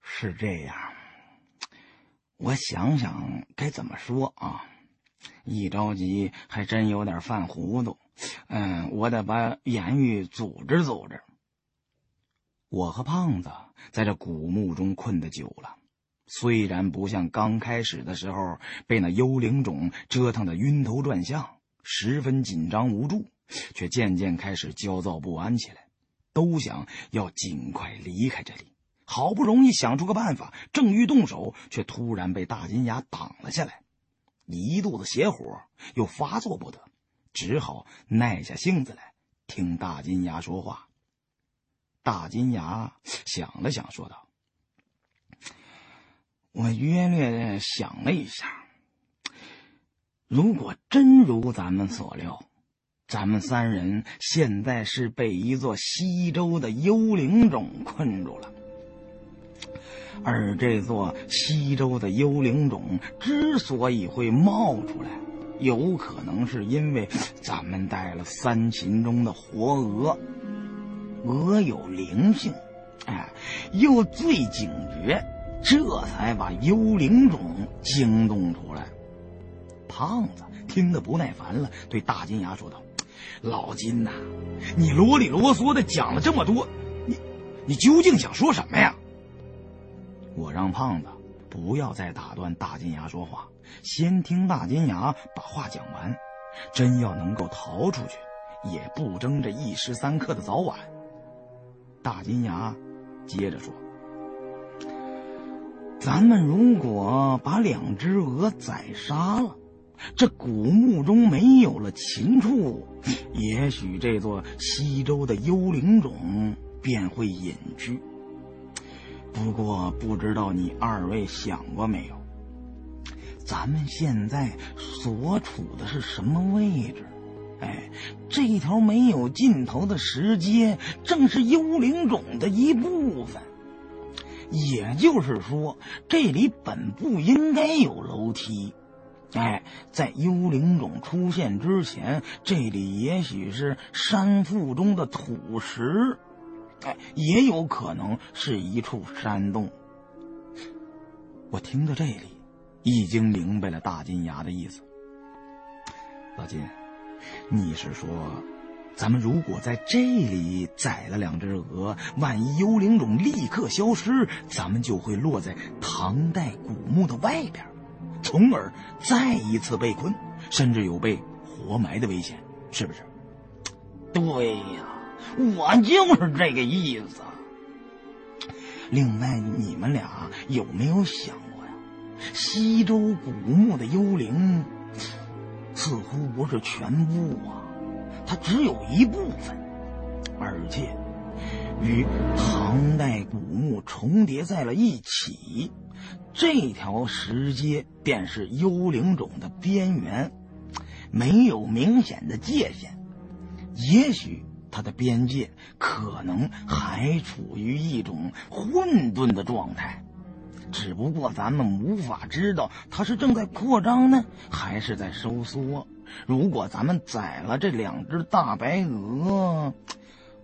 是这样，我想想该怎么说啊，一着急还真有点犯糊涂，我得把言语组织组织。”我和胖子在这古墓中困得久了，虽然不像刚开始的时候被那幽灵种折腾得晕头转向，十分紧张无助，却渐渐开始焦躁不安起来，都想要尽快离开这里。好不容易想出个办法，正欲动手，却突然被大金牙挡了下来，一肚子邪火又发作不得，只好耐下性子来听大金牙说话。大金牙想了想说道：“我约略想了一下，如果真如咱们所料，咱们三人现在是被一座西周的幽灵种困住了。而这座西周的幽灵种之所以会冒出来，有可能是因为咱们带了三禽中的活鹅。鹅有灵性，又最警觉，这才把幽灵种惊动出来。”胖子听得不耐烦了，对大金牙说道：“老金呐，你啰里啰嗦的讲了这么多，你究竟想说什么呀？”我让胖子不要再打断大金牙说话，先听大金牙把话讲完。真要能够逃出去，也不争这一时三刻的早晚。大金牙接着说：“咱们如果把两只鹅宰杀了，这古墓中没有了禽畜，也许这座西周的幽灵种便会隐居。不过不知道你二位想过没有，咱们现在所处的是什么位置？这条没有尽头的石阶正是幽灵种的一部分，也就是说这里本不应该有楼梯。在幽灵种出现之前，这里也许是山腹中的土石，也有可能是一处山洞。”我听到这里已经明白了大金牙的意思。“老金，你是说咱们如果在这里宰了两只鹅，万一幽灵种立刻消失，咱们就会落在唐代古墓的外边，从而再一次被困，甚至有被活埋的危险，是不是？”“对呀，我就是这个意思。另外你们俩有没有想过呀，西周古墓的幽灵似乎不是全部啊，它只有一部分，而且与唐代古墓重叠在了一起，这条石阶便是幽灵种的边缘，没有明显的界限，也许它的边界可能还处于一种混沌的状态，只不过咱们无法知道它是正在扩张呢，还是在收缩。如果咱们宰了这两只大白鹅，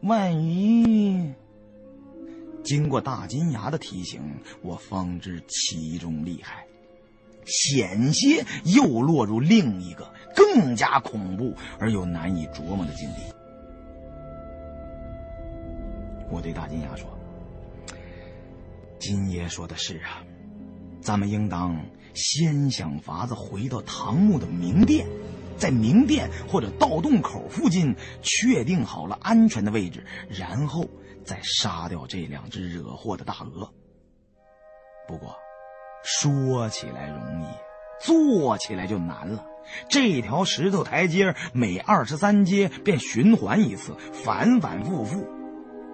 万一……”经过大金牙的提醒，我方知其中厉害，险些又落入另一个更加恐怖而又难以琢磨的境地。我对大金牙说：“金爷说的是啊，咱们应当先想法子回到唐墓的明殿，在明殿或者盗洞口附近确定好了安全的位置，然后再杀掉这两只惹祸的大鹅。不过，说起来容易，做起来就难了。 这条石头台阶每23阶便循环一次，反反复复，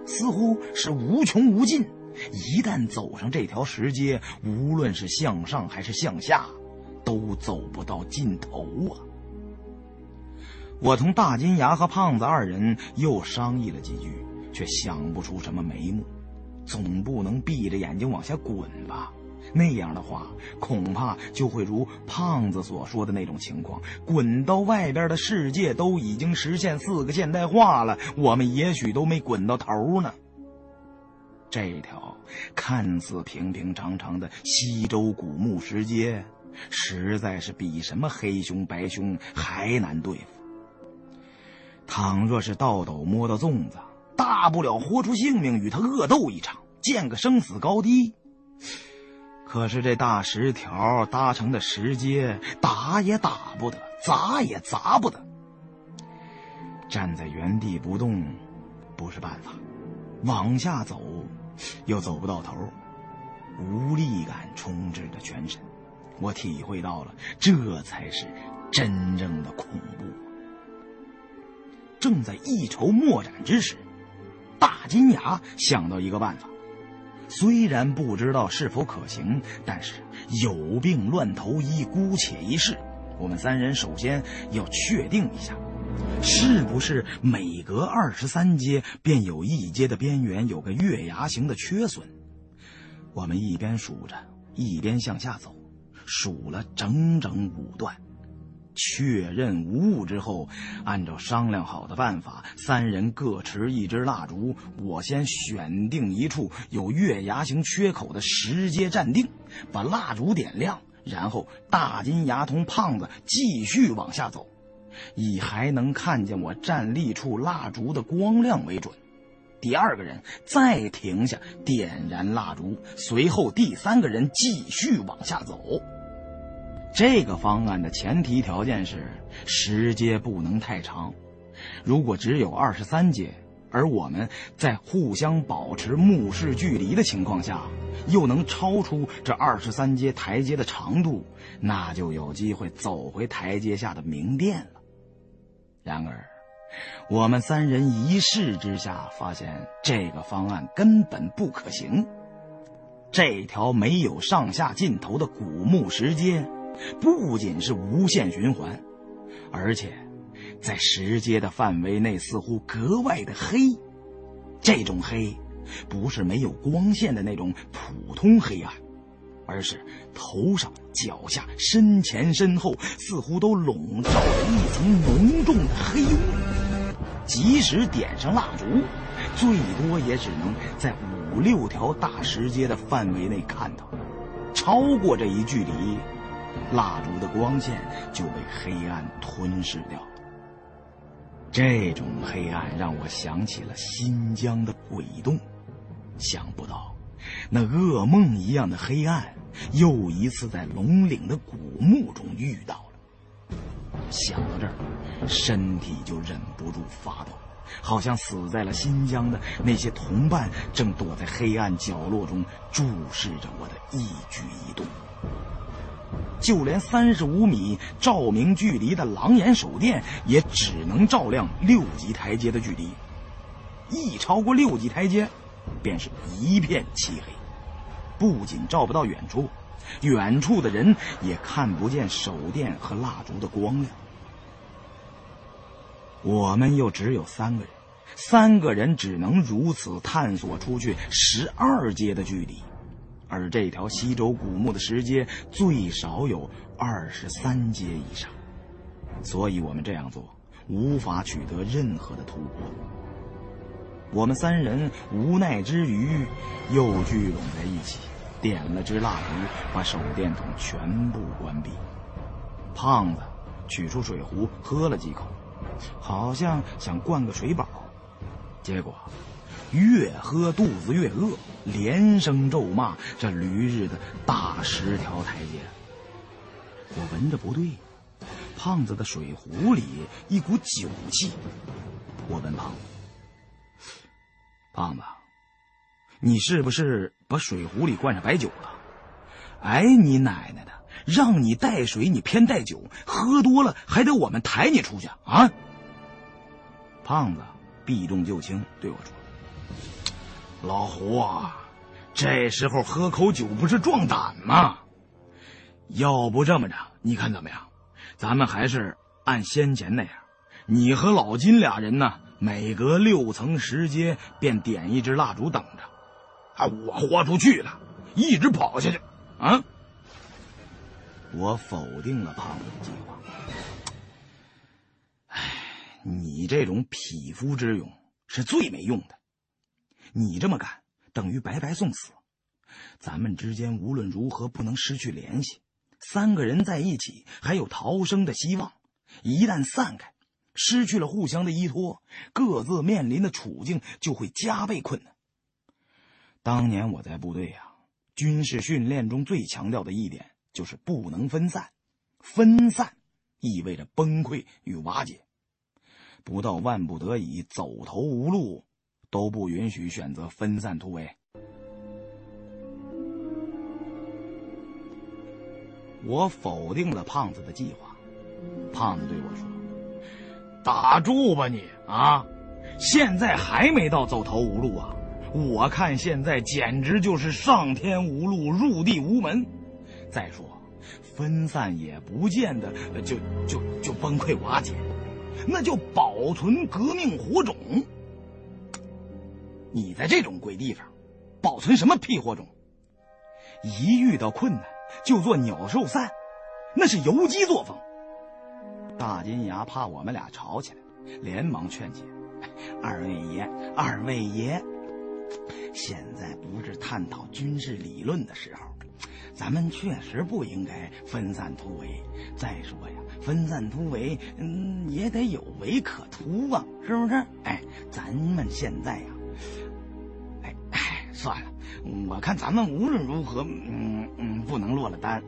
似乎是无穷无尽。一旦走上这条石阶，无论是向上还是向下，都走不到尽头啊！”我同大金牙和胖子二人又商议了几句，却想不出什么眉目。总不能闭着眼睛往下滚吧？ 那样的话，恐怕就会如胖子所说的那种情况，滚到外边的世界都已经实现4个现代化了，我们也许都没滚到头呢。这条看似平平常常的西周古墓石阶，实在是比什么黑熊白熊还难对付。倘若是倒斗摸到粽子，大不了豁出性命与他恶斗一场，见个生死高低。 可是这大石条搭成的石阶，打也打不得，砸也砸不得。站在原地不动，不是办法；往下走，又走不到头，无力感充斥着全身。我体会到了，这才是真正的恐怖。正在一筹莫展之时，大金牙想到一个办法。 虽然不知道是否可行，但是有病乱投医，姑且一试。我们三人首先要确定一下，是不是每隔23阶便有一阶的边缘有个月牙形的缺损？我们一边数着，一边向下走，数了整整5段，确认无误之后，按照商量好的办法，三人各持一支蜡烛。我先选定一处有月牙形缺口的石阶站定，把蜡烛点亮，然后大金牙同胖子继续往下走，以还能看见我站立处蜡烛的光亮为准。第2个人再停下，点燃蜡烛，随后第3个人继续往下走。 这个方案的前提条件是石阶不能太长。如果只有23阶，而我们在互相保持目视距离的情况下，又能超出这23阶台阶的长度，那就有机会走回台阶下的明殿了。然而，我们三人一试之下，发现这个方案根本不可行。这条没有上下尽头的古墓石阶， 不仅是无限循环，而且在石阶的范围内似乎格外的黑。这种黑不是没有光线的那种普通黑暗，而是头上、脚下、身前、身后似乎都笼罩着一层浓重的黑雾。即使点上蜡烛，最多也只能在5、6条大石阶的范围内看到，超过这一距离， 蜡烛的光线就被黑暗吞噬掉了。这种黑暗让我想起了新疆的鬼洞，想不到那噩梦一样的黑暗又一次在龙岭的古墓中遇到了。想到这儿，身体就忍不住发抖，好像死在了新疆的那些同伴正躲在黑暗角落中注视着我的一举一动。 就连35米照明距离的狼眼手电也只能照亮6级台阶的距离，一超过6级台阶，便是一片漆黑。不仅照不到远处，远处的人也看不见手电和蜡烛的光亮。我们又只有3个人，3个人只能如此探索出去12阶的距离。 而这条西周古墓的石阶最少有23阶以上，所以我们这样做无法取得任何的突破。我们三人无奈之余，又聚拢在一起，点了支蜡烛，把手电筒全部关闭。胖子取出水壶喝了几口，好像想灌个水饱，结果越喝肚子越饿，连声咒骂这驴日的大十条台阶。我闻着不对，胖子的水壶里一股酒气。我问胖子：“胖子，你是不是把水壶里灌上白酒了？”哎，你奶奶的！让你带水，你偏带酒，喝多了还得我们抬你出去啊！胖子避重就轻，对我说：“老胡啊，这时候喝口酒不是壮胆吗？要不这么着，你看怎么样？咱们还是按先前那样，你和老金俩人呢，每隔6层石阶便点一支蜡烛等着。啊，我豁出去了，一直跑下去啊！”我否定了胖子的计划。哎，你这种匹夫之勇是最没用的，你这么干等于白白送死。咱们之间无论如何不能失去联系，3个人在一起还有逃生的希望，一旦散开，失去了互相的依托，各自面临的处境就会加倍困难。当年我在部队啊，军事训练中最强调的一点就是不能分散，分散意味着崩溃与瓦解。不到万不得已、走投无路，都不允许选择分散突围。我否定了胖子的计划。胖子对我说：“打住吧你啊！现在还没到走投无路啊！我看现在简直就是上天无路，入地无门。”再说，分散也不见得就崩溃瓦解，那就保存革命火种。你在这种鬼地方，保存什么屁火种？一遇到困难就做鸟兽散，那是游击作风。大金牙怕我们俩吵起来，连忙劝解：“二位爷，现在不是探讨军事理论的时候。咱们确实不应该分散突围。再说呀，分散突围，也得有围可突啊，是不是？哎，咱们现在呀，哎，算了，我看咱们无论如何，不能落了单。”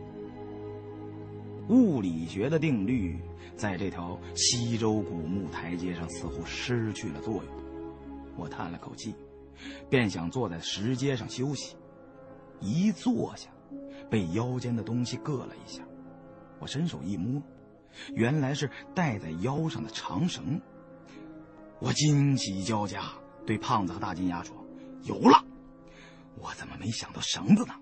物理学的定律在这条西周古墓台阶上似乎失去了作用。我叹了口气，便想坐在石阶上休息。一坐下，被腰间的东西硌了一下，我伸手一摸，原来是戴在腰上的长绳。我惊喜交加，对胖子和大金牙说：“有了！我怎么没想到绳子呢？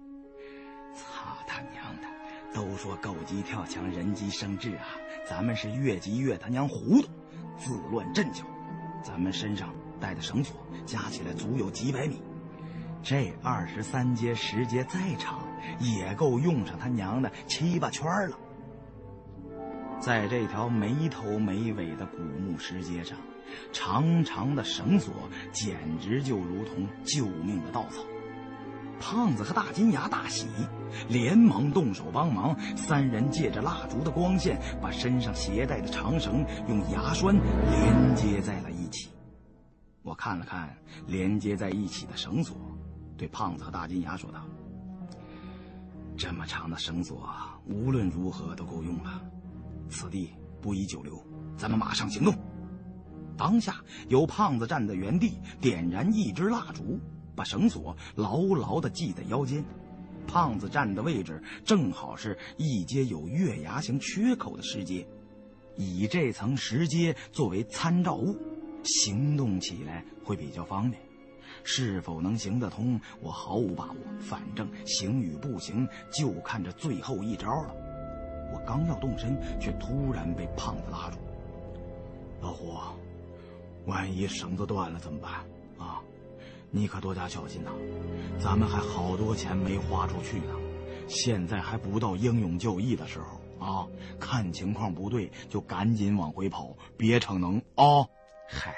擦他娘的！都说狗急跳墙，人急生智啊，咱们是越急越他娘糊涂，自乱阵脚。咱们身上带的绳索加起来足有几百米。”这23阶、10阶再长，也够用上他娘的7、8圈了。在这条没头没尾的古墓石阶上，长长的绳索简直就如同救命的稻草。胖子和大金牙大喜，连忙动手帮忙。3人借着蜡烛的光线，把身上携带的长绳用牙栓连接在了一起。我看了看连接在一起的绳索，对胖子和大金牙说道：“这么长的绳索，无论如何都够用了。此地不宜久留，咱们马上行动。”当下，由胖子站在原地，点燃一支蜡烛，把绳索牢牢地系在腰间。胖子站的位置正好是一阶有月牙形缺口的石阶，以这层石阶作为参照物，行动起来会比较方便。是否能行得通，我毫无把握，反正行与不行就看这最后一招了。我刚要动身，却突然被胖子拉住：“老胡，万一绳子断了怎么办啊？你可多加小心呐！咱们还好多钱没花出去呢，现在还不到英勇就义的时候啊！看情况不对，就赶紧往回跑，别逞能啊！”嗨，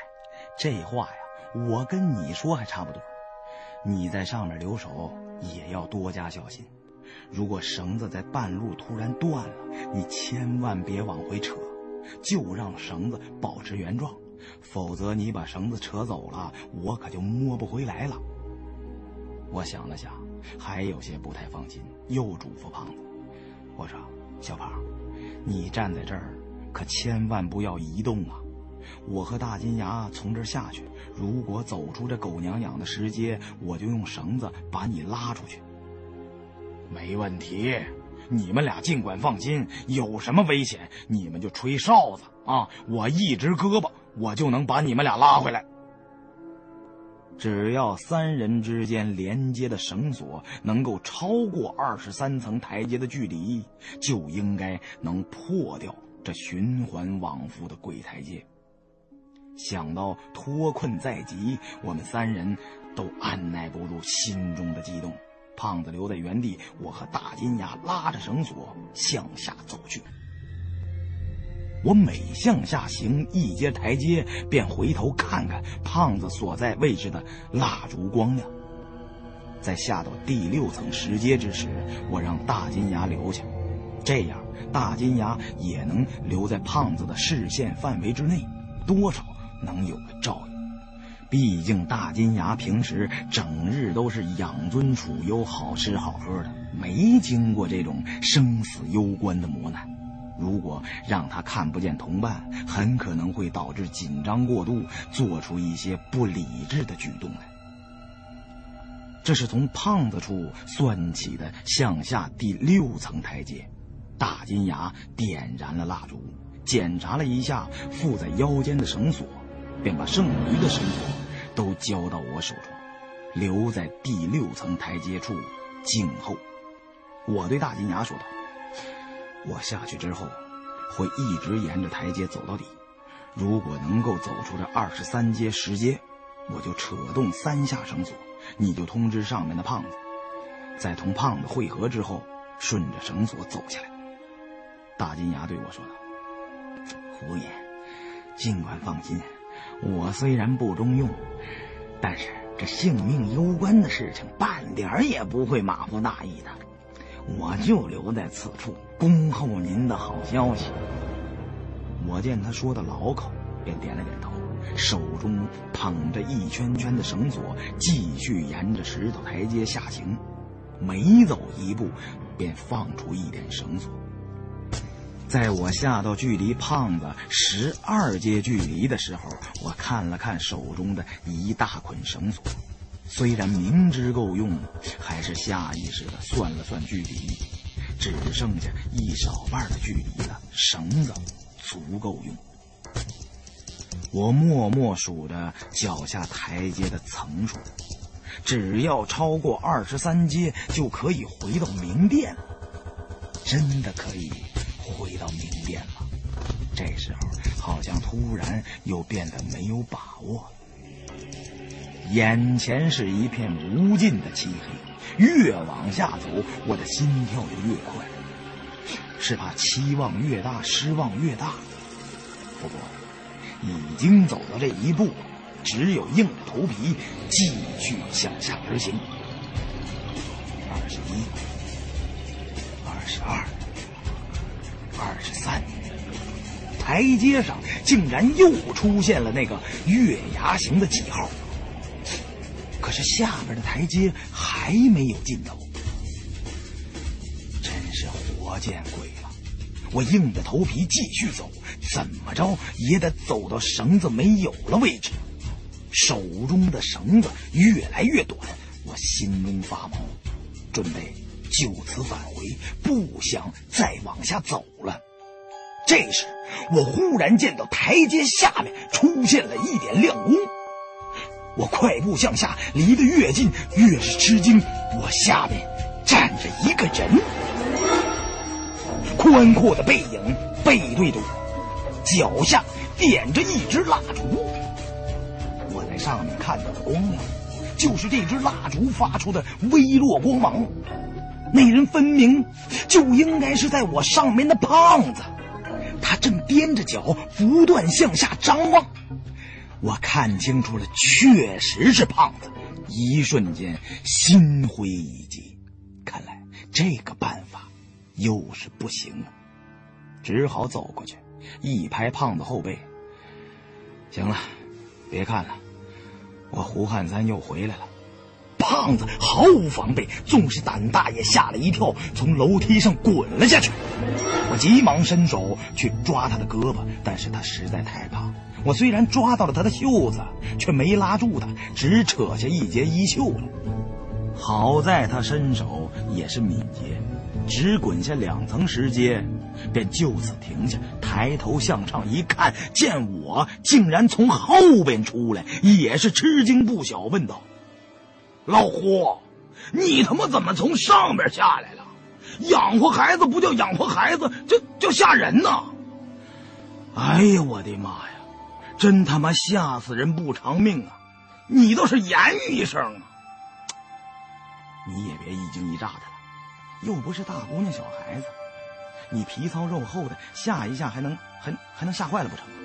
这话呀，我跟你说还差不多。你在上面留守，也要多加小心。如果绳子在半路突然断了，你千万别往回扯，就让绳子保持原状，否则你把绳子扯走了，我可就摸不回来了。”我想了想，还有些不太放心，又嘱咐胖子：“我说，小胖，你站在这儿可千万不要移动啊！我和大金牙从这儿下去，如果走出这狗娘养的石阶，我就用绳子把你拉出去。”“没问题，你们俩尽管放心，有什么危险你们就吹哨子啊！我一直胳膊，我就能把你们俩拉回来。”只要三人之间连接的绳索能够超过23层台阶的距离，就应该能破掉这循环往复的鬼台阶。想到脱困在即，我们三人都按耐不住心中的激动。胖子留在原地，我和大金牙拉着绳索向下走去。我每向下行一阶台阶，便回头看看胖子所在位置的蜡烛光亮。在下到第6层石阶之时，我让大金牙留下，这样大金牙也能留在胖子的视线范围之内，多少能有个照应。毕竟大金牙平时整日都是养尊处优，好吃好喝的，没经过这种生死攸关的磨难。如果让他看不见同伴，很可能会导致紧张过度，做出一些不理智的举动来。这是从胖子处算起的向下第6层台阶。大金牙点燃了蜡烛，检查了一下附在腰间的绳索，便把剩余的绳索都交到我手中，留在第6层台阶处静候。我对大金牙说道：“我下去之后，会一直沿着台阶走到底。如果能够走出这23阶石阶，我就扯动3下绳索，你就通知上面的胖子。在同胖子会合之后，顺着绳索走下来。”大金牙对我说道：“胡爷，尽管放心，我虽然不中用，但是这性命攸关的事情，半点儿也不会马虎大意的。我就留在此处，恭候您的好消息。”我见他说的牢靠，便点了点头，手中捧着一圈圈的绳索，继续沿着石头台阶下行，每走一步便放出一点绳索。在我下到距离胖子12阶距离的时候，我看了看手中的一大捆绳索，虽然明知够用，还是下意识的算了算距离，只剩下一小半的距离了，绳子足够用。我默默数着脚下台阶的层数，只要超过23阶就可以回到明殿了，真的可以回到明殿了。这时候好像突然又变得没有把握了。眼前是一片无尽的漆黑，越往下走，我的心跳就越快，是怕期望越大，失望越大。不过已经走到这一步，只有硬着头皮继续向下而行。21、22、23，台阶上竟然又出现了那个月牙形的记号。可是下边的台阶还没有尽头，真是活见鬼了！我硬着头皮继续走，怎么着也得走到绳子没有了为止。手中的绳子越来越短，我心中发毛，准备就此返回，不想再往下走了。这时，我忽然见到台阶下面出现了一点亮光。我快步向下，离得越近越是吃惊。我下面站着一个人，宽阔的背影背对着我，脚下点着一只蜡烛。我在上面看到的光亮，就是这只蜡烛发出的微弱光芒。那人分明就应该是在我上面的胖子，他正踮着脚不断向下张望。我看清楚了，确实是胖子，一瞬间心灰意急，看来这个办法又是不行了，只好走过去，一拍胖子后背：“行了，别看了，我胡汉三又回来了。胖子毫无防备，纵使胆大也吓了一跳，从楼梯上滚了下去。我急忙伸手去抓他的胳膊，但是他实在太胖，我虽然抓到了他的袖子，却没拉住他，只扯下一截衣袖了。好在他身手也是敏捷，只滚下2层石阶，便就此停下，抬头向上一看，见我竟然从后边出来，也是吃惊不小，问道：老胡，你他妈怎么从上边下来了？养活孩子不叫养活孩子，这叫吓人呐！哎呀，我的妈呀，真他妈吓死人不偿命啊！你倒是言语一声啊！你也别一惊一乍的了，又不是大姑娘小孩子，你皮糙肉厚的，吓一下还能吓坏了不成吗？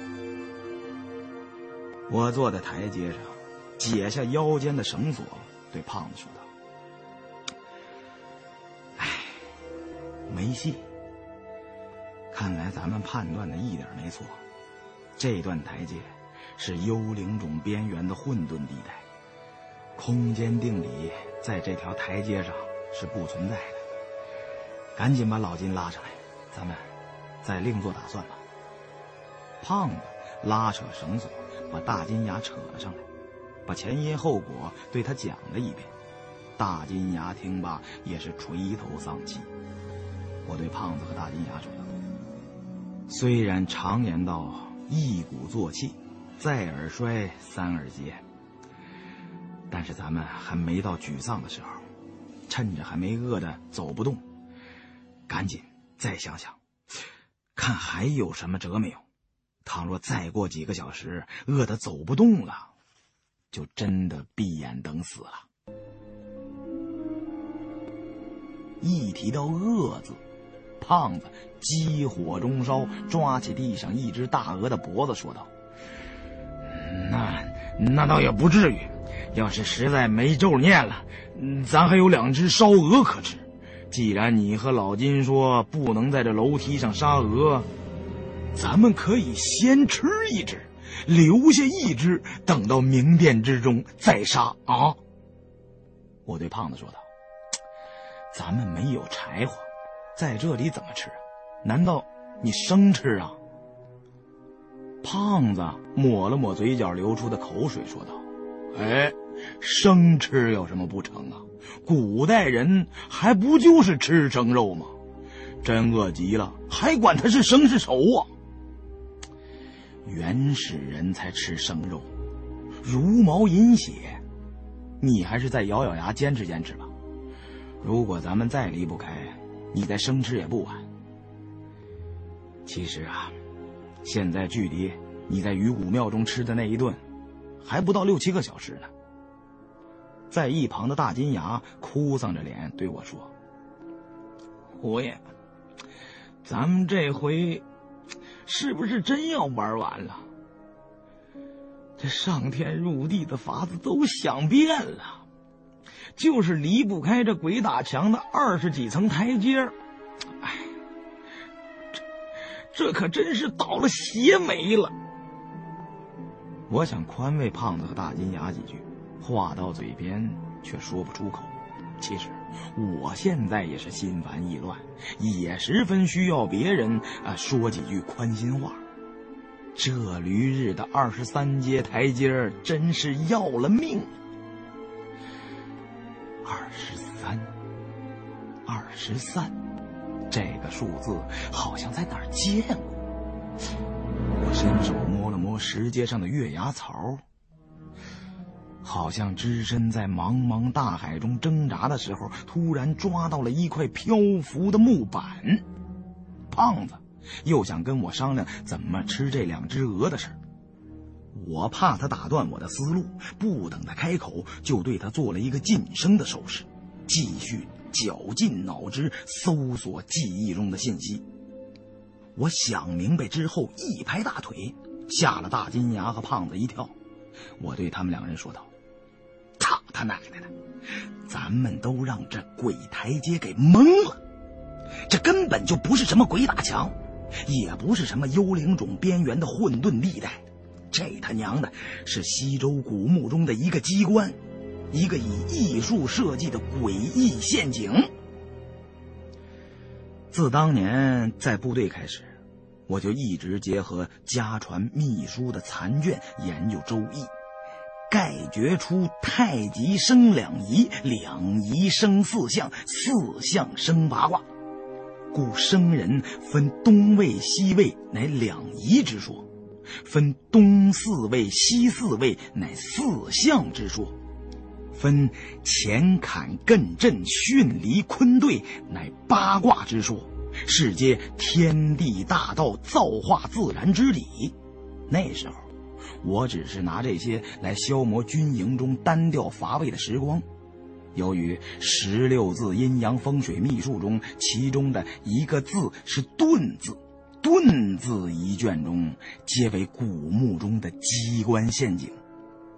我坐在台阶上，解下腰间的绳索。对胖子说道：“哎，没戏。看来咱们判断的一点没错，这段台阶是幽灵种边缘的混沌地带，空间定理在这条台阶上是不存在的。赶紧把老金拉上来，咱们再另做打算吧。”胖子拉扯绳索，把大金牙扯了上来。把前因后果对他讲了一遍，大金牙听罢也是垂头丧气。我对胖子和大金牙说道：“虽然常言道一鼓作气，再而衰，三而竭，但是咱们还没到沮丧的时候，趁着还没饿着走不动，赶紧再想想，看还有什么辙没有。倘若再过几个小时饿得走不动了。”就真的闭眼等死了。一提到饿字，胖子急火中烧，抓起地上一只大鹅的脖子说道：“那倒也不至于，要是实在没咒念了，咱还有2只烧鹅可吃。既然你和老金说不能在这楼梯上杀鹅，咱们可以先吃一只，留下1只，等到明辨之中再杀啊！”我对胖子说道：“咱们没有柴火，在这里怎么吃啊？难道你生吃啊？”胖子抹了抹嘴角流出的口水，说道：“哎，生吃有什么不成啊？古代人还不就是吃生肉吗？真饿极了，还管它是生是熟啊！原始人才吃生肉，茹毛饮血。你还是再咬咬牙坚持坚持吧。如果咱们再离不开，你再生吃也不晚。其实啊，现在距离你在鱼骨庙中吃的那一顿，还不到6、7个小时呢。”在一旁的大金牙哭丧着脸对我说：“胡爷，咱们这回是不是真要玩完了？这上天入地的法子都想遍了，就是离不开这鬼打墙的20几层台阶。哎，这可真是倒了邪霉了。”我想宽慰胖子和大金牙几句，话到嘴边却说不出口。其实我现在也是心烦意乱，也十分需要别人说几句宽心话。这驴日的23阶台阶真是要了命！23，这个数字好像在哪儿见过。我伸手摸了摸石阶上的月牙槽。好像只身在茫茫大海中挣扎的时候，突然抓到了一块漂浮的木板。胖子又想跟我商量怎么吃这2只鹅的事，我怕他打断我的思路，不等他开口，就对他做了一个噤声的手势，继续绞尽脑汁搜索记忆中的信息。我想明白之后，一拍大腿，吓了大金牙和胖子一跳。我对他们2人说道：“操他奶奶的！咱们都让这鬼台阶给蒙了，这根本就不是什么鬼打墙，也不是什么幽灵种边缘的混沌地带，这他娘的是西周古墓中的一个机关，一个以艺术设计的诡异陷阱。自当年在部队开始，我就一直结合家传秘书的残卷研究《周易》，概觉出太极生两仪，两仪生四象，四象生八卦，故生人分东卫西卫乃两仪之说，分东四卫西四卫乃四象之说，分乾坎艮震巽离坤兑乃八卦之说，是皆天地大道造化自然之理。那时候我只是拿这些来消磨军营中单调乏味的时光。由于16字阴阳风水秘术中其中的一个字是遁字，遁字一卷中皆为古墓中的机关陷阱。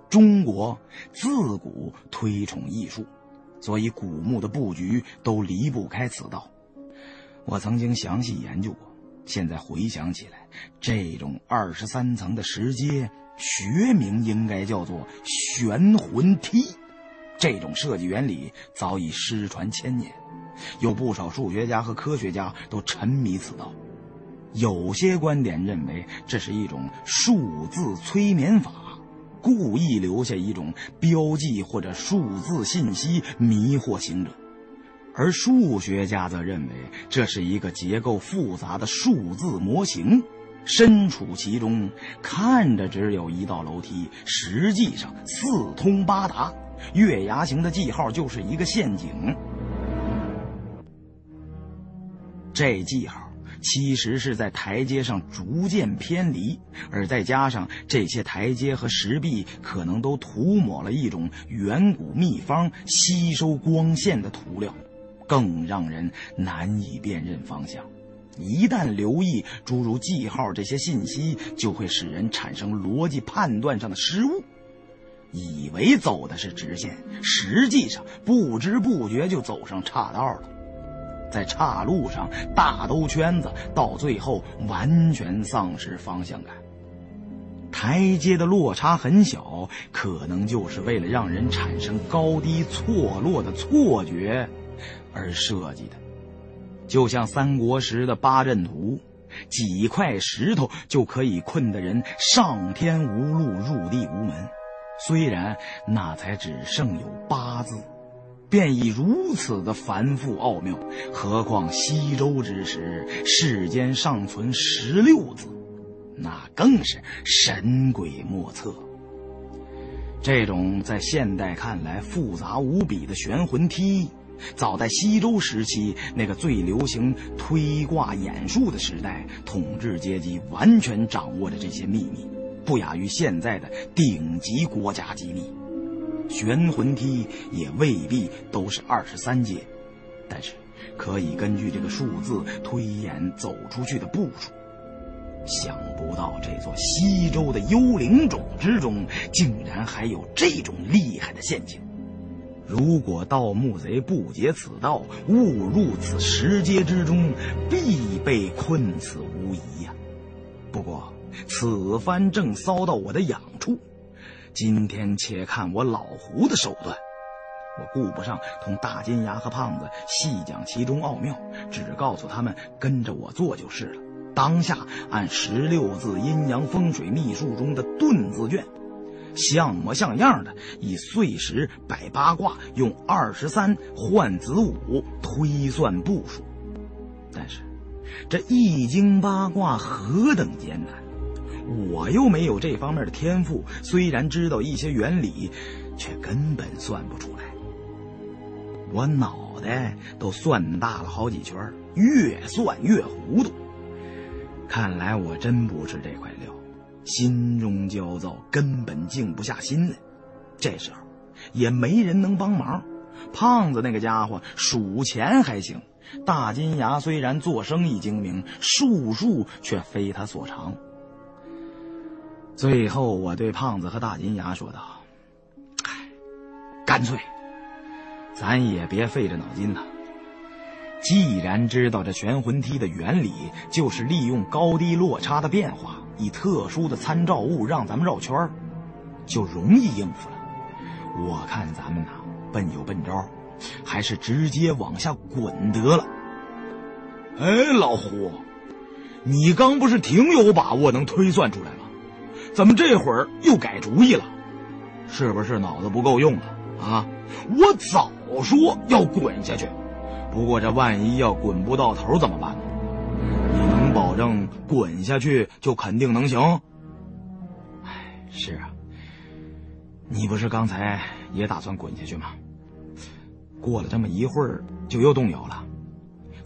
中国自古推崇艺术，所以古墓的布局都离不开此道。我曾经详细研究过，现在回想起来，这种23层的石阶，学名应该叫做玄魂梯。这种设计原理早已失传千年，有不少数学家和科学家都沉迷此道。有些观点认为这是一种数字催眠法，故意留下一种标记或者数字信息迷惑行者，而数学家则认为这是一个结构复杂的数字模型，身处其中，看着只有一道楼梯，实际上四通八达，月牙形的记号就是一个陷阱。这记号其实是在台阶上逐渐偏离，而再加上这些台阶和石壁可能都涂抹了一种远古秘方吸收光线的涂料，更让人难以辨认方向。一旦留意诸如记号这些信息，就会使人产生逻辑判断上的失误，以为走的是直线，实际上不知不觉就走上岔道了。在岔路上大兜圈子，到最后完全丧失方向感。台阶的落差很小，可能就是为了让人产生高低错落的错觉而设计的。就像三国时的八阵图，几块石头就可以困得人上天无路入地无门，虽然那才只剩有8字，便已如此的繁复奥妙，何况西周之时世间尚存16字，那更是神鬼莫测。这种在现代看来复杂无比的玄魂梯，早在西周时期那个最流行推卦演术的时代，统治阶级完全掌握着这些秘密，不亚于现在的顶级国家机密。玄魂梯也未必都是23阶，但是可以根据这个数字推演走出去的步数。想不到这座西周的幽灵冢之中，竟然还有这种厉害的陷阱。如果盗墓贼不解此道，误入此石阶之中，必被困此无疑呀！不过此番正搔到我的痒处，今天且看我老胡的手段。我顾不上同大金牙和胖子细讲其中奥妙，只告诉他们跟着我做就是了。当下按16字阴阳风水秘术中的遁字卷，像模像样的以碎石摆八卦，用23换子午推算步数。但是这易经八卦何等艰难，我又没有这方面的天赋，虽然知道一些原理，却根本算不出来。我脑袋都算大了好几圈，越算越糊涂。看来我真不是这块料，心中焦躁，根本静不下心来。这时候也没人能帮忙，胖子那个家伙数钱还行，大金牙虽然做生意精明，数却非他所长。最后我对胖子和大金牙说道，干脆咱也别费这脑筋了，既然知道这玄魂梯的原理就是利用高低落差的变化，以特殊的参照物让咱们绕圈儿，就容易应付了。我看咱们呐，笨有笨招，还是直接往下滚得了。哎，老胡，你刚不是挺有把握能推算出来吗？怎么这会儿又改主意了？是不是脑子不够用了啊？我早说要滚下去，不过这万一要滚不到头怎么办呢？你能保证滚下去就肯定能行？哎，是啊，你不是刚才也打算滚下去吗？过了这么一会儿就又动摇了，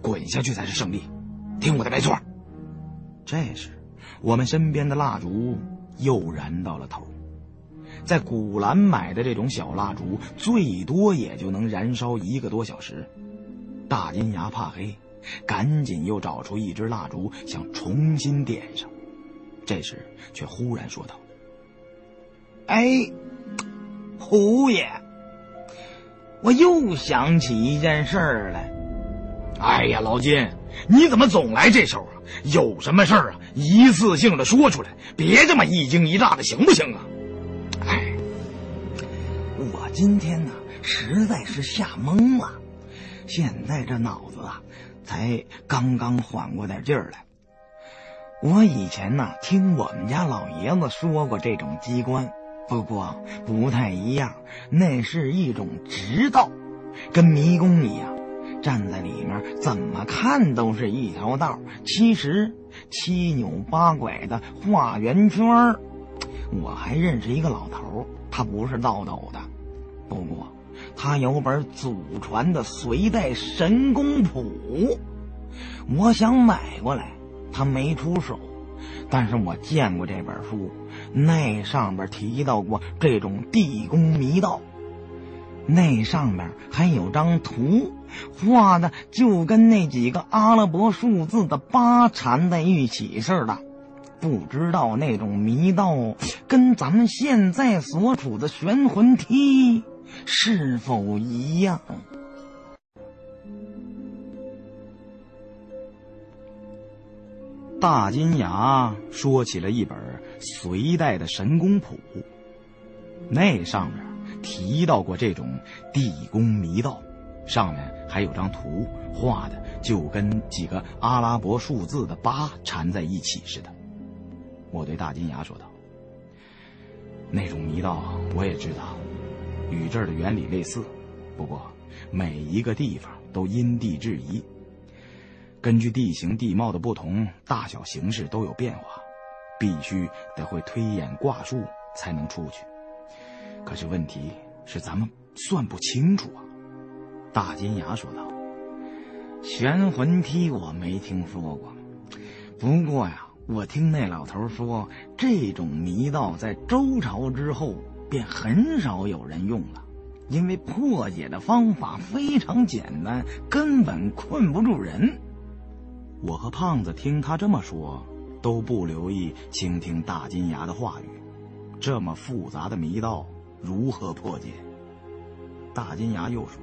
滚下去才是胜利，听我的没错。这时，我们身边的蜡烛又燃到了头。在古兰买的这种小蜡烛，最多也就能燃烧1个多小时。大金牙怕黑，赶紧又找出一支蜡烛，想重新点上。这时却忽然说道：“哎，胡爷，我又想起一件事儿来。”哎呀，老金，你怎么总来这手啊？有什么事儿啊，一次性的说出来，别这么一惊一乍的，行不行啊？哎，我今天呢，实在是吓懵了，现在这脑子啊，才刚刚缓过点劲儿来。我以前呢，听我们家老爷子说过这种机关，不过不太一样，那是一种直道，跟迷宫一样。站在里面怎么看都是一条道，其实七扭八拐的画圆圈。我还认识一个老头，他不是道斗的，不过他有本祖传的隋代神功谱，我想买过来，他没出手，但是我见过这本书，那上边提到过这种地宫迷道。那上面还有张图，画的就跟那几个阿拉伯数字的8缠在一起似的。不知道那种迷道跟咱们现在所处的玄魂梯是否一样。大金牙说起了一本隋代的神功谱，那上面提到过这种地宫迷道，上面还有张图，画的就跟几个阿拉伯数字的8缠在一起似的。我对大金牙说道：“那种迷道我也知道，与这儿的原理类似，不过每一个地方都因地制宜，根据地形地貌的不同，大小形式都有变化，必须得会推演卦术才能出去。可是问题是咱们算不清楚啊。”大金牙说道：“玄魂梯我没听说过，不过呀，我听那老头说，这种迷道在周朝之后便很少有人用了，因为破解的方法非常简单，根本困不住人。”我和胖子听他这么说，都不留意倾听大金牙的话语。这么复杂的迷道如何破解？大金牙又说：“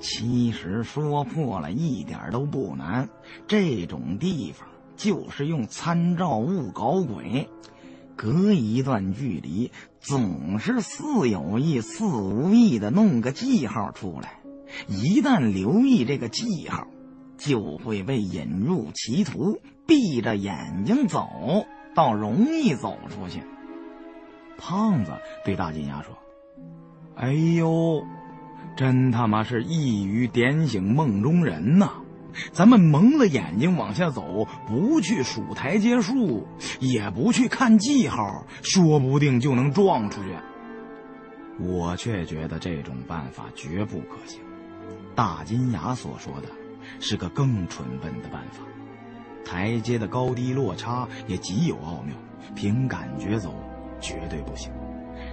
其实说破了一点都不难，这种地方就是用参照物搞鬼，隔一段距离总是似有意似无意的弄个记号出来，一旦留意这个记号，就会被引入歧途，闭着眼睛走，倒容易走出去。”胖子对大金牙说：“哎呦，真他妈是一语点醒梦中人呐！咱们蒙了眼睛往下走，不去数台阶数，也不去看记号，说不定就能撞出去。”我却觉得这种办法绝不可行。大金牙所说的是个更蠢笨的办法，台阶的高低落差也极有奥妙，凭感觉走绝对不行。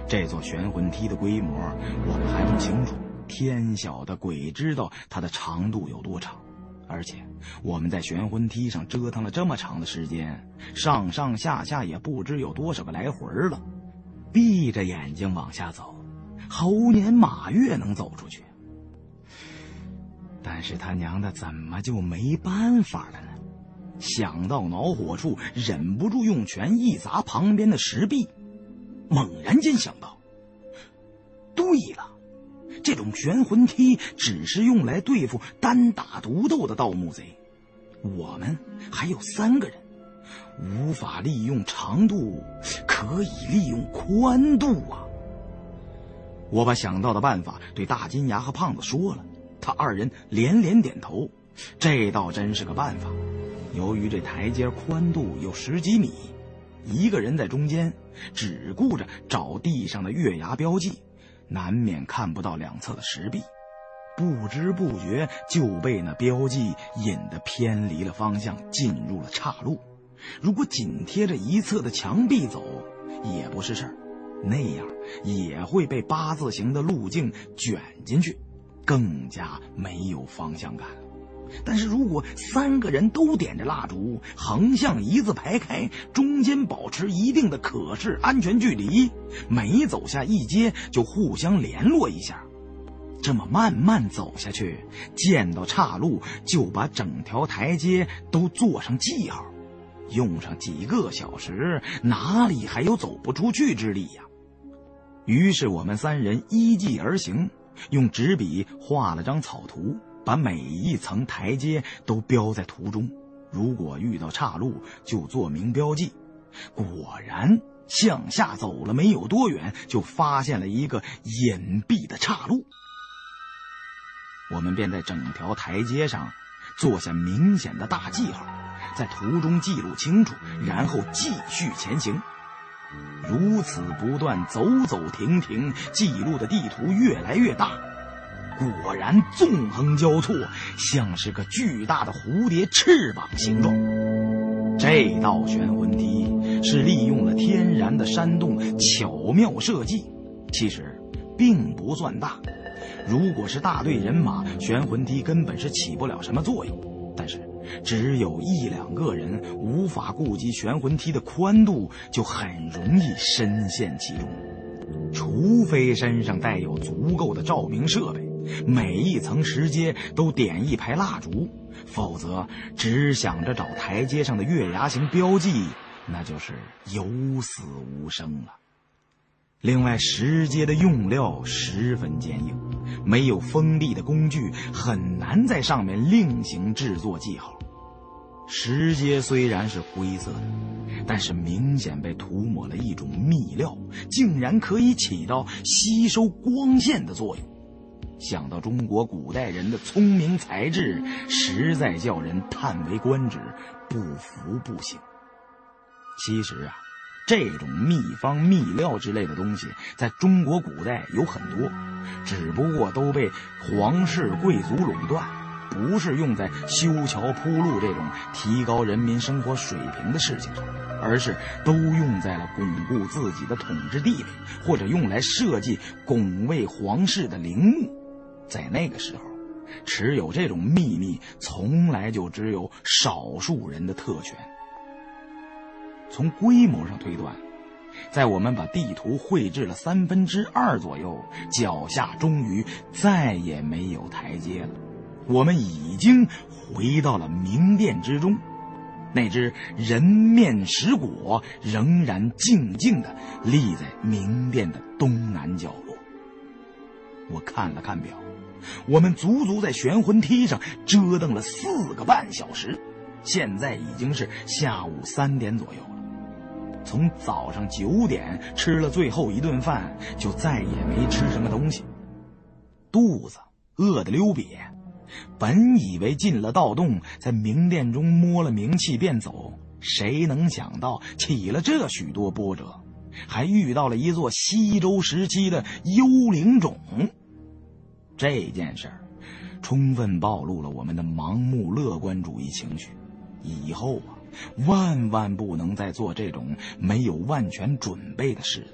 这座玄魂梯的规模我们还不清楚，天晓得鬼知道它的长度有多长，而且我们在玄魂梯上折腾了这么长的时间，上上下下也不知有多少个来回了，闭着眼睛往下走，猴年马月能走出去。但是他娘的怎么就没办法了呢？想到恼火处，忍不住用拳一砸旁边的石壁，猛然间想到，对了，这种悬魂梯只是用来对付单打独斗的盗墓贼，我们还有3个人，无法利用长度，可以利用宽度啊！我把想到的办法对大金牙和胖子说了，他2人连连点头，这倒真是个办法。由于这台阶宽度有10几米，1个人在中间，只顾着找地上的月牙标记，难免看不到两侧的石壁，不知不觉就被那标记引得偏离了方向，进入了岔路。如果紧贴着一侧的墙壁走也不是事儿，那样也会被八字形的路径卷进去，更加没有方向感了。但是如果3个人都点着蜡烛，横向一字排开，中间保持一定的可视安全距离，每走下一阶就互相联络一下，这么慢慢走下去，见到岔路就把整条台阶都做上记号，用上几个小时，哪里还有走不出去之力呀？于是我们3人依计而行，用纸笔画了张草图，把每一层台阶都标在图中，如果遇到岔路就做明标记。果然向下走了没有多远，就发现了一个隐蔽的岔路，我们便在整条台阶上做下明显的大记号，在图中记录清楚，然后继续前行。如此不断，走走停停，记录的地图越来越大，果然纵横交错，像是个巨大的蝴蝶翅膀形状。这道悬魂梯是利用了天然的山洞巧妙设计，其实并不算大，如果是大队人马，悬魂梯根本是起不了什么作用。但是只有1、2个人无法顾及悬魂梯的宽度，就很容易深陷其中，除非身上带有足够的照明设备，每一层石阶都点1排蜡烛，否则只想着找台阶上的月牙形标记，那就是有死无生了。另外，石阶的用料十分坚硬，没有锋利的工具，很难在上面另行制作记号。石阶虽然是灰色的，但是明显被涂抹了一种秘料，竟然可以起到吸收光线的作用。想到中国古代人的聪明才智，实在叫人叹为观止，不服不行。其实啊，这种秘方秘料之类的东西在中国古代有很多，只不过都被皇室贵族垄断，不是用在修桥铺路这种提高人民生活水平的事情上，而是都用在了巩固自己的统治地位，或者用来设计拱卫皇室的陵墓。在那个时候，持有这种秘密从来就只有少数人的特权。从规模上推断，在我们把地图绘制了2/3左右，脚下终于再也没有台阶了，我们已经回到了明殿之中，那只人面石椁仍然静静地立在明殿的东南角落。我看了看表，我们足足在悬魂梯上折腾了4个半小时，现在已经是下午3点左右了。从早上9点吃了最后一顿饭，就再也没吃什么东西，肚子饿得溜瘪。本以为进了盗洞，在明殿中摸了名气便走，谁能想到起了这许多波折，还遇到了一座西周时期的幽灵冢。这件事儿充分暴露了我们的盲目乐观主义情绪，以后啊，万万不能再做这种没有万全准备的事了。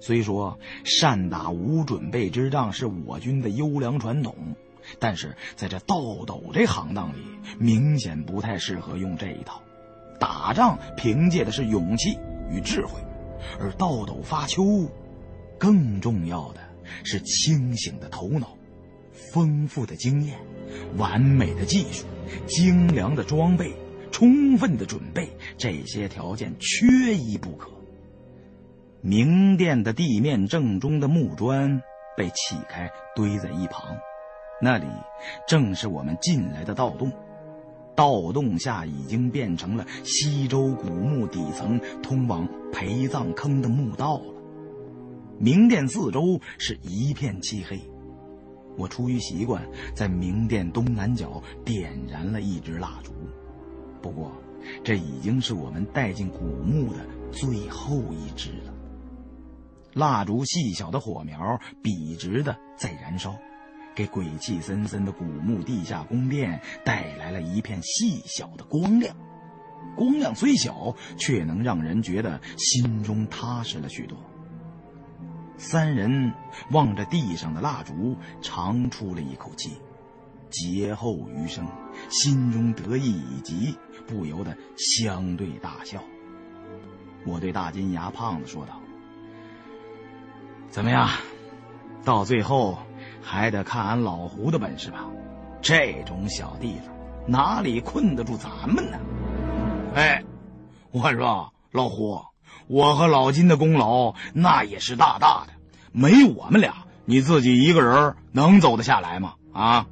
虽说善打无准备之仗是我军的优良传统，但是在这盗斗这行当里，明显不太适合用这一套。打仗凭借的是勇气与智慧，而盗斗发丘，更重要的是清醒的头脑、丰富的经验、完美的技术、精良的装备、充分的准备，这些条件缺一不可。明殿的地面正中的木砖被起开，堆在一旁，那里正是我们进来的盗洞。盗洞下已经变成了西周古墓底层通往陪葬坑的墓道了。明殿四周是一片漆黑，我出于习惯，在明殿东南角点燃了一支蜡烛。不过，这已经是我们带进古墓的最后一支了。蜡烛细小的火苗笔直的在燃烧，给鬼气森森的古墓地下宫殿带来了一片细小的光亮。光亮虽小，却能让人觉得心中踏实了许多。三人望着地上的蜡烛，长出了一口气，劫后余生，心中得意已极，不由得相对大笑。我对大金牙胖子说道：“怎么样，到最后还得看俺老胡的本事吧？这种小地方哪里困得住咱们呢？”哎，我说老胡，我和老金的功劳那也是大大的，没我们俩，你自己一个人能走得下来吗？啊，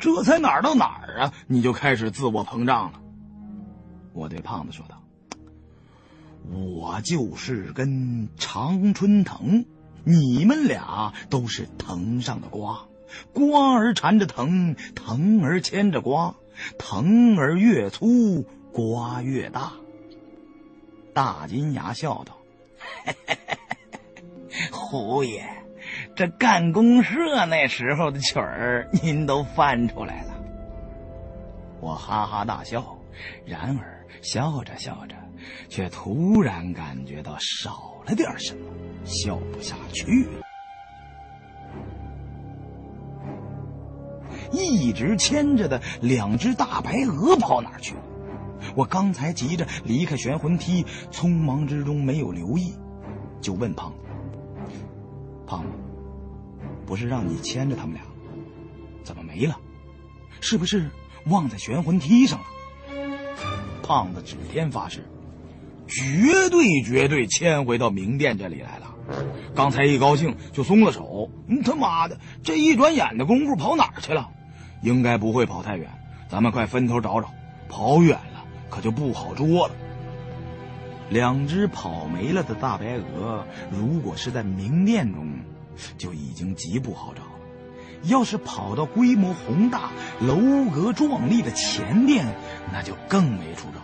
这才哪儿到哪儿啊，你就开始自我膨胀了。我对胖子说道：“我就是根常春藤，你们俩都是藤上的瓜，瓜儿缠着藤，藤儿牵着瓜，藤儿越粗，瓜越大。”大金牙笑道：“胡爷，这干公社那时候的曲儿您都翻出来了。”我哈哈大笑，然而笑着笑着，却突然感觉到少了点什么，笑不下去了。一直牵着的两只大白鹅跑哪儿去了？我刚才急着离开悬魂梯，匆忙之中没有留意，就问胖子：“胖子，不是让你牵着他们俩，怎么没了？是不是忘在悬魂梯上了？”胖子指天发誓，绝对绝对牵回到明殿这里来了。刚才一高兴就松了手，他妈的，这一转眼的功夫跑哪儿去了？应该不会跑太远，咱们快分头找找，跑远了可就不好捉了。两只跑没了的大白鹅，如果是在明殿中，就已经极不好找了。要是跑到规模宏大、楼阁壮丽的前殿，那就更没处找。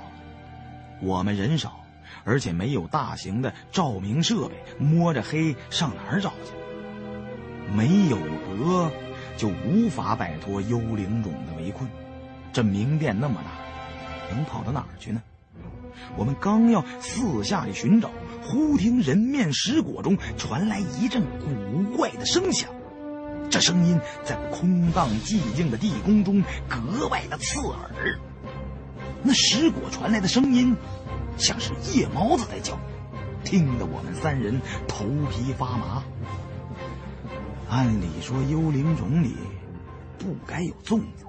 我们人少，而且没有大型的照明设备，摸着黑上哪儿找去？没有鹅，就无法摆脱幽灵种的围困。这明殿那么大，能跑到哪儿去呢？我们刚要四下里寻找，忽听人面石椁中传来一阵古怪的声响，这声音在空荡寂静的地宫中格外的刺耳。那石椁传来的声音像是夜猫子在叫，听得我们三人头皮发麻。按理说幽灵冢里不该有粽子，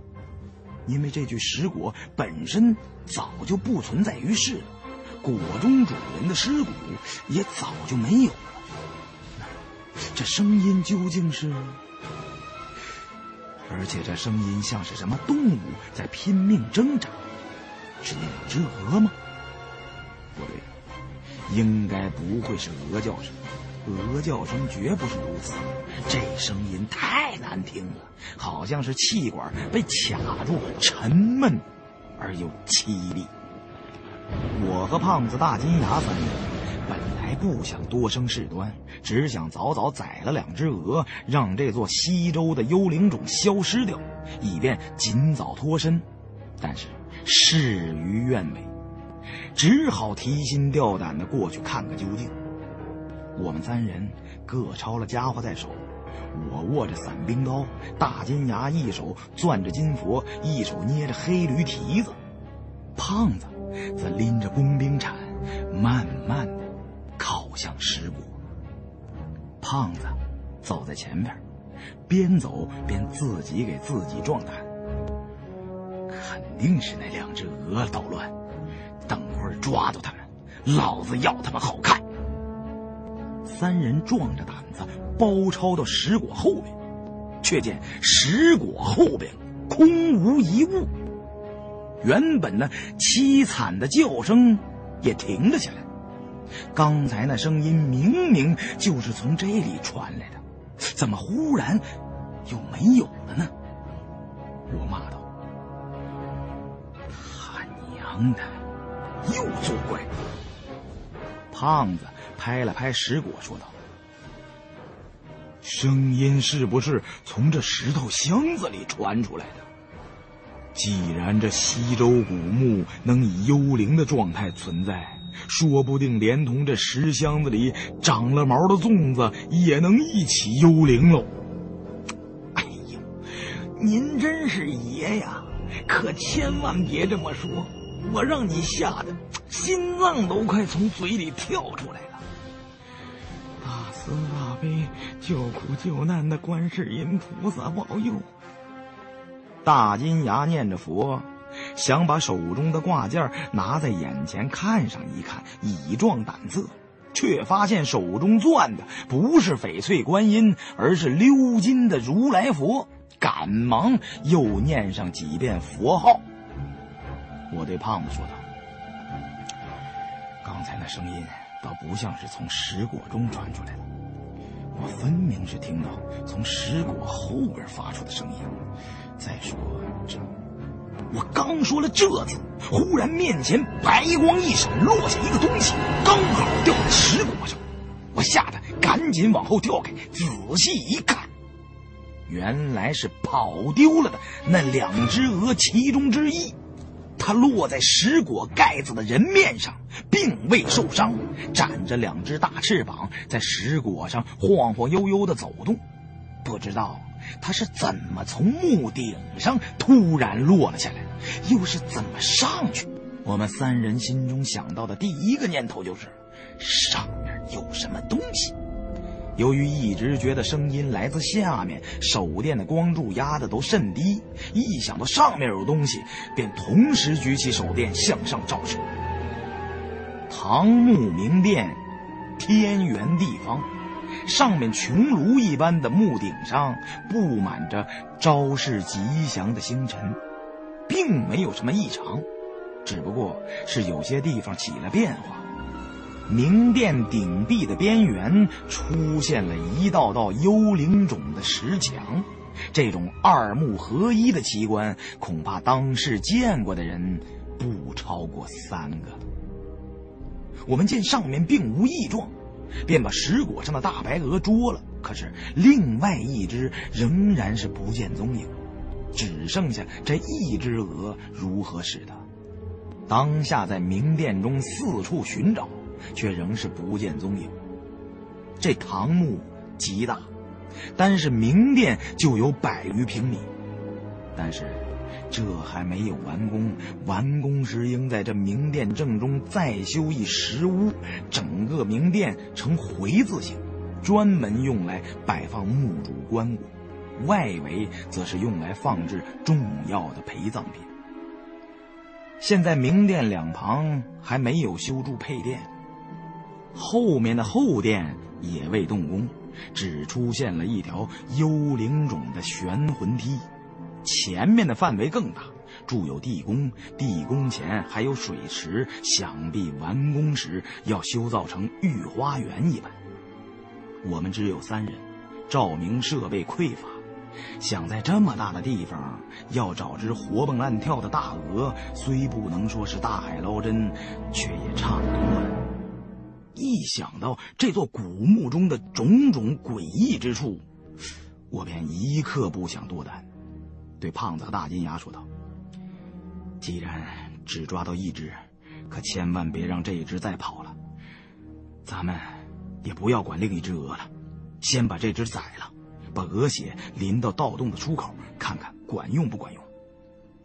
因为这具石椁本身早就不存在于世了，椁中主人的尸骨也早就没有了。这声音究竟是……而且这声音像是什么动物在拼命挣扎，是那两只鹅吗？不对，应该不会是鹅叫声，鹅叫声绝不是如此，这声音太难听了，好像是气管被卡住，沉闷而又凄厉。我和胖子、大金牙三人本来不想多生事端，只想早早宰了两只鹅，让这座西周的幽灵种消失掉，以便尽早脱身。但是事与愿违，只好提心吊胆地过去看个究竟。我们三人各抄了家伙在手，我握着伞兵刀，大金牙一手攥着金佛，一手捏着黑驴蹄子，胖子则拎着工兵铲，慢慢地靠向石椁。胖子走在前边，边走边自己给自己壮胆，肯定是那两只鹅捣乱，抓住他们，老子要他们好看！”三人壮着胆子包抄到石椁后边，却见石椁后边空无一物。原本呢凄惨的叫声也停了下来，刚才那声音明明就是从这里传来的，怎么忽然又没有了呢？我骂道：“他娘的，又作怪！”胖子拍了拍石椁说道：“声音是不是从这石头箱子里传出来的？既然这西周古墓能以幽灵的状态存在，说不定连同这石箱子里长了毛的粽子也能一起幽灵喽。”“哎呦，您真是爷呀，可千万别这么说，我让你吓得心脏都快从嘴里跳出来了。”大慈大悲救苦救难的观世音菩萨保佑！大金牙念着佛，想把手中的挂件拿在眼前看上一看，以壮胆色，却发现手中攥的不是翡翠观音，而是鎏金的如来佛，赶忙又念上几遍佛号。我对胖子说道：“刚才那声音倒不像是从石椁中传出来的，我分明是听到从石椁后边发出的声音。再说这……”我刚说了这字，忽然面前白光一闪，落下一个东西，刚好掉在石椁上。我吓得赶紧往后跳开，仔细一看，原来是跑丢了的那两只鹅其中之一。它落在石椁盖子的人面上，并未受伤，展着两只大翅膀，在石椁上晃晃悠悠地走动。不知道它是怎么从木顶上突然落了下来，又是怎么上去。我们三人心中想到的第一个念头就是上面有什么东西。由于一直觉得声音来自下面，手电的光柱压得都甚低，一想到上面有东西，便同时举起手电向上照射。唐墓名殿天圆地方，上面穹庐一般的墓顶上布满着昭示吉祥的星辰，并没有什么异常，只不过是有些地方起了变化。明殿顶壁的边缘出现了一道道幽灵种的石墙，这种二目合一的奇观，恐怕当世见过的人不超过3个。我们见上面并无异状，便把石椁上的大白鹅捉了，可是另外一只仍然是不见踪影，只剩下这一只鹅如何是的？当下在明殿中四处寻找，却仍是不见踪影。这唐墓极大，单是明殿就有100余平米，但是这还没有完工。完工时应在这明殿正中再修一石屋，整个明殿呈回字形，专门用来摆放墓主棺椁，外围则是用来放置重要的陪葬品。现在明殿两旁还没有修筑配殿，后面的后殿也未动工，只出现了一条幽灵种的悬魂梯。前面的范围更大，筑有地宫，地宫前还有水池，想必完工时要修造成御花园一般。我们只有3人，照明设备匮乏，想在这么大的地方要找只活蹦乱跳的大鹅，虽不能说是大海捞针，却也差不多。一想到这座古墓中的种种诡异之处，我便一刻不想多胆，对胖子和大金牙说道：“既然只抓到一只，可千万别让这一只再跑了。咱们也不要管另一只鹅了，先把这只宰了，把鹅血淋到盗洞的出口，看看管用不管用。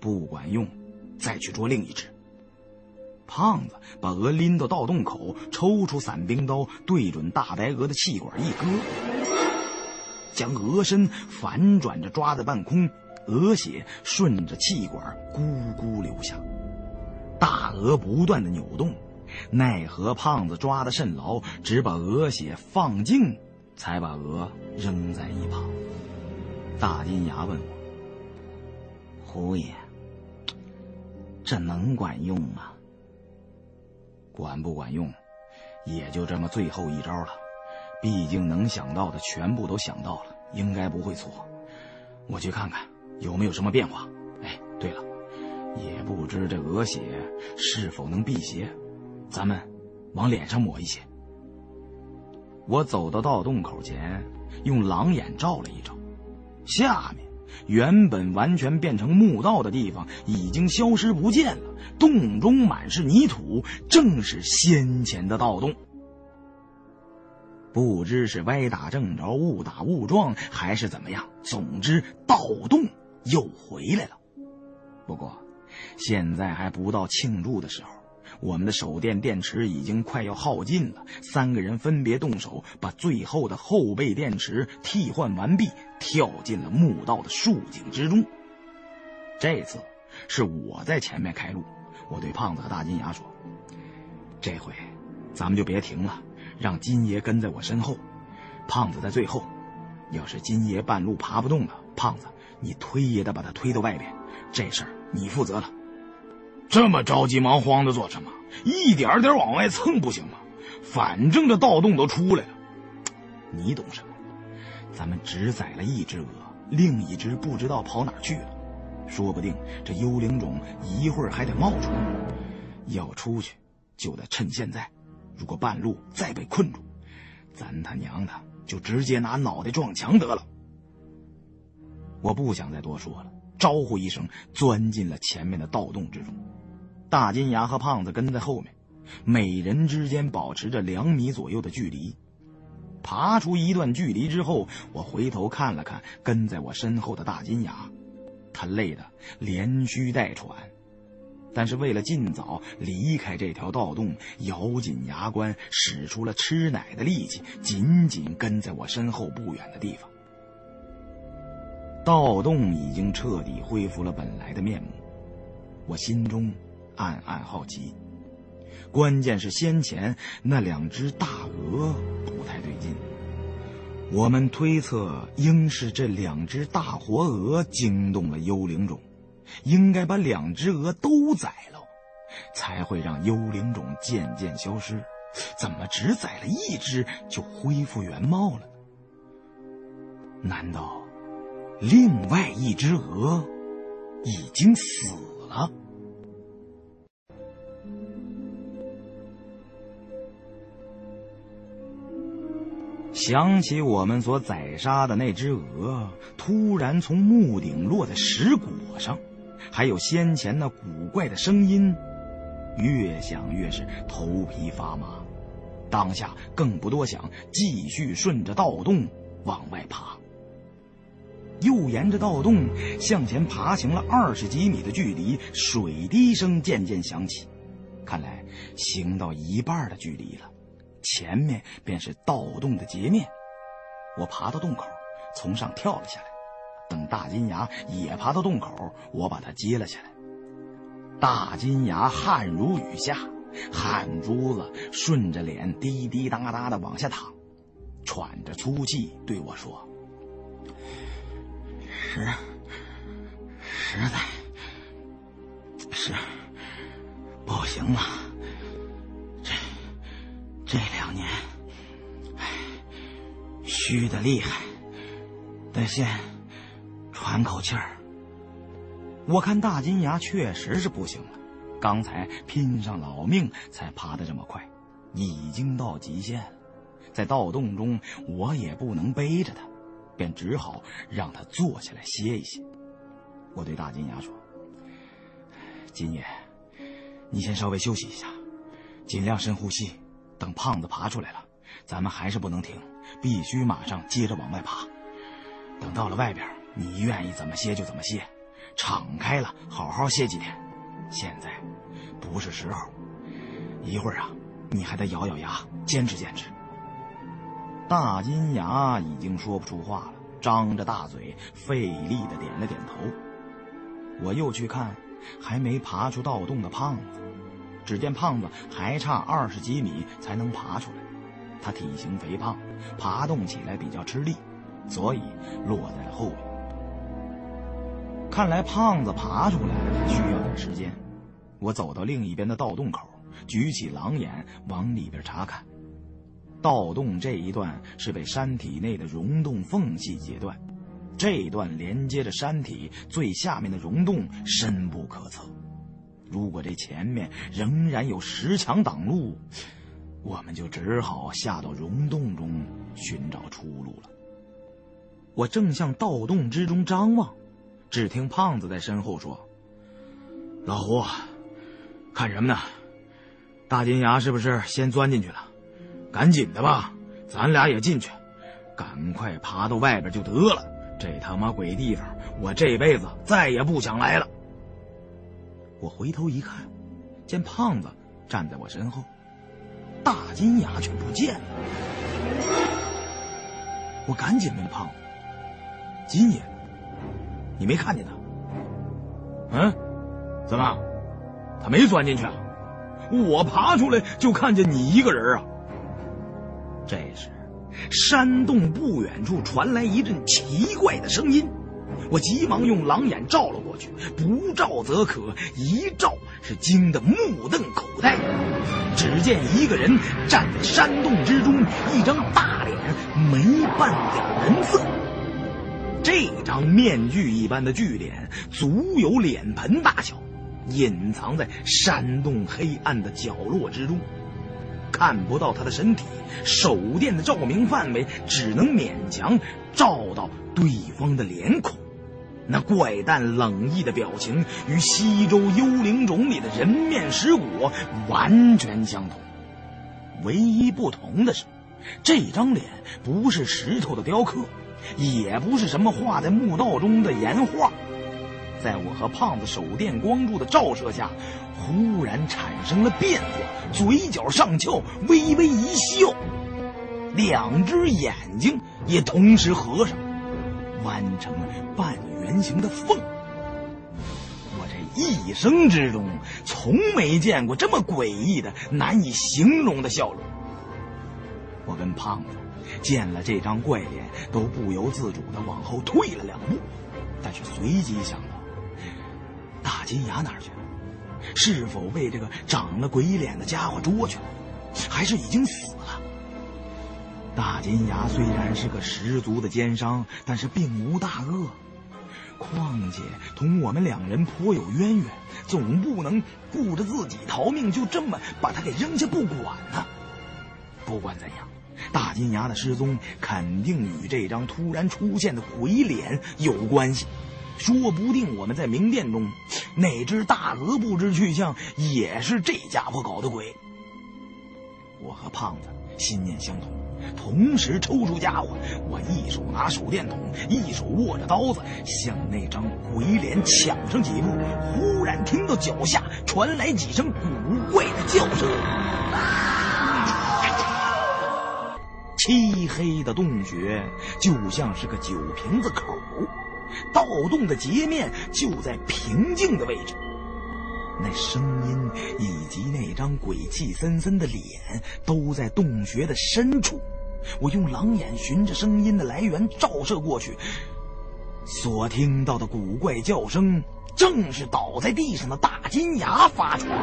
不管用，再去捉另一只。”胖子把鹅拎到盗洞口，抽出伞兵刀，对准大白鹅的气管一割，将鹅身反转着抓在半空，鹅血顺着气管咕咕流下。大鹅不断的扭动，奈何胖子抓得甚牢，只把鹅血放净，才把鹅扔在一旁。大金牙问我：“胡爷，这能管用吗？”管不管用，也就这么最后一招了。毕竟能想到的全部都想到了，应该不会错。我去看看有没有什么变化。哎，对了，也不知这鹅血是否能辟邪，咱们往脸上抹一些。我走到盗洞口前，用狼眼照了一照，下面原本完全变成墓道的地方已经消失不见了，洞中满是泥土，正是先前的盗洞。不知是歪打正着，误打误撞，还是怎么样，总之盗洞又回来了。不过现在还不到庆祝的时候，我们的手电电池已经快要耗尽了，三个人分别动手把最后的后备电池替换完毕，跳进了墓道的竖井之中。这次是我在前面开路，我对胖子和大金牙说：“这回咱们就别停了，让金爷跟在我身后，胖子在最后。要是金爷半路爬不动了，胖子你推也得把他推到外边，这事儿你负责了。”这么着急忙慌的做什么？一点点往外蹭不行吗？反正这盗洞都出来了。你懂什么？咱们只宰了一只鹅，另一只不知道跑哪儿去了，说不定这幽灵种一会儿还得冒出来。要出去就得趁现在，如果半路再被困住，咱他娘的就直接拿脑袋撞墙得了。我不想再多说了，招呼一声，钻进了前面的盗洞之中。大金牙和胖子跟在后面，每人之间保持着2米左右的距离。爬出一段距离之后，我回头看了看跟在我身后的大金牙，他累得连吁带喘，但是为了尽早离开这条盗洞，咬紧牙关，使出了吃奶的力气，紧紧跟在我身后不远的地方。盗洞已经彻底恢复了本来的面目，我心中暗暗好奇。关键是先前那2只大鹅不太对劲，我们推测应是这2只大活鹅惊动了幽灵种，应该把2只鹅都宰了，才会让幽灵种渐渐消失。怎么只宰了一只就恢复原貌了呢？难道另外一只鹅已经死了？想起我们所宰杀的那只鹅突然从墓顶落在石椁上，还有先前那古怪的声音，越想越是头皮发麻。当下更不多想，继续顺着盗洞往外爬。又沿着盗洞向前爬行了20几米的距离，水滴声渐渐响起，看来行到一半的距离了，前面便是盗洞的截面。我爬到洞口，从上跳了下来，等大金牙也爬到洞口，我把他接了下来。大金牙汗如雨下，汗珠子顺着脸滴滴答答的往下淌，喘着粗气对我说：“实在是不行了，这2年虚的厉害，得先喘口气儿。”我看大金牙确实是不行了，刚才拼上老命才爬得这么快，已经到极限了。在盗洞中我也不能背着他，便只好让他坐下来歇一歇。我对大金牙说：“金爷，你先稍微休息一下，尽量深呼吸，等胖子爬出来了，咱们还是不能停，必须马上接着往外爬。等到了外边，你愿意怎么歇就怎么歇，敞开了好好歇几天。现在不是时候，一会儿啊，你还得咬咬牙，坚持坚持。”大金牙已经说不出话了，张着大嘴费力的点了点头。我又去看还没爬出盗洞的胖子，只见胖子还差20几米才能爬出来。他体型肥胖，爬动起来比较吃力，所以落在了后面。看来胖子爬出来需要点时间。我走到另一边的盗洞口，举起狼眼往里边查看。盗洞这一段是被山体内的溶洞缝隙截断，这一段连接着山体最下面的溶洞，深不可测。如果这前面仍然有10强挡路，我们就只好下到溶洞中寻找出路了。我正向盗洞之中张望，只听胖子在身后说：“老胡，看什么呢？大金牙是不是先钻进去了？赶紧的吧，咱俩也进去，赶快爬到外边就得了。这他妈鬼地方，我这辈子再也不想来了。”我回头一看，见胖子站在我身后，大金牙却不见了。我赶紧问胖子：“金爷，你没看见他？”“嗯，怎么？他没钻进去啊？我爬出来就看见你一个人啊！”这时，山洞不远处传来一阵奇怪的声音，我急忙用狼眼照了过去，不照则可，一照是惊得目瞪口呆。只见一个人站在山洞之中，一张大脸，没半点人色。这张面具一般的巨脸，足有脸盆大小，隐藏在山洞黑暗的角落之中。看不到他的身体，手电的照明范围只能勉强照到对方的脸孔。那怪诞冷异的表情与西周幽灵冢里的人面石骨完全相同，唯一不同的是，这张脸不是石头的雕刻，也不是什么画在墓道中的岩画。在我和胖子手电光柱的照射下，忽然产生了变化，嘴角上翘，微微一笑，两只眼睛也同时合上，弯成半圆形的缝。我这一生之中从没见过这么诡异的、难以形容的笑容。我跟胖子见了这张怪脸，都不由自主地往后退了2步，但是随即想到，大金牙哪儿去了？是否被这个长了鬼脸的家伙捉去了？还是已经死了？大金牙虽然是个十足的奸商，但是并无大恶，况且同我们2人颇有渊源，总不能顾着自己逃命就这么把他给扔下不管呢。不管怎样，大金牙的失踪肯定与这张突然出现的鬼脸有关系，说不定我们在明殿中哪只大鹅不知去向也是这家伙搞的鬼。我和胖子心念相同，同时抽出家伙，我一手拿手电筒，一手握着刀子，向那张鬼脸抢上几步。忽然听到脚下传来几声古怪的叫声，漆黑的洞穴就像是个酒瓶子口，盗洞的截面就在平静的位置。那声音以及那张鬼气森森的脸都在洞穴的深处。我用狼眼循着声音的来源照射过去，所听到的古怪叫声正是倒在地上的大金牙发出来。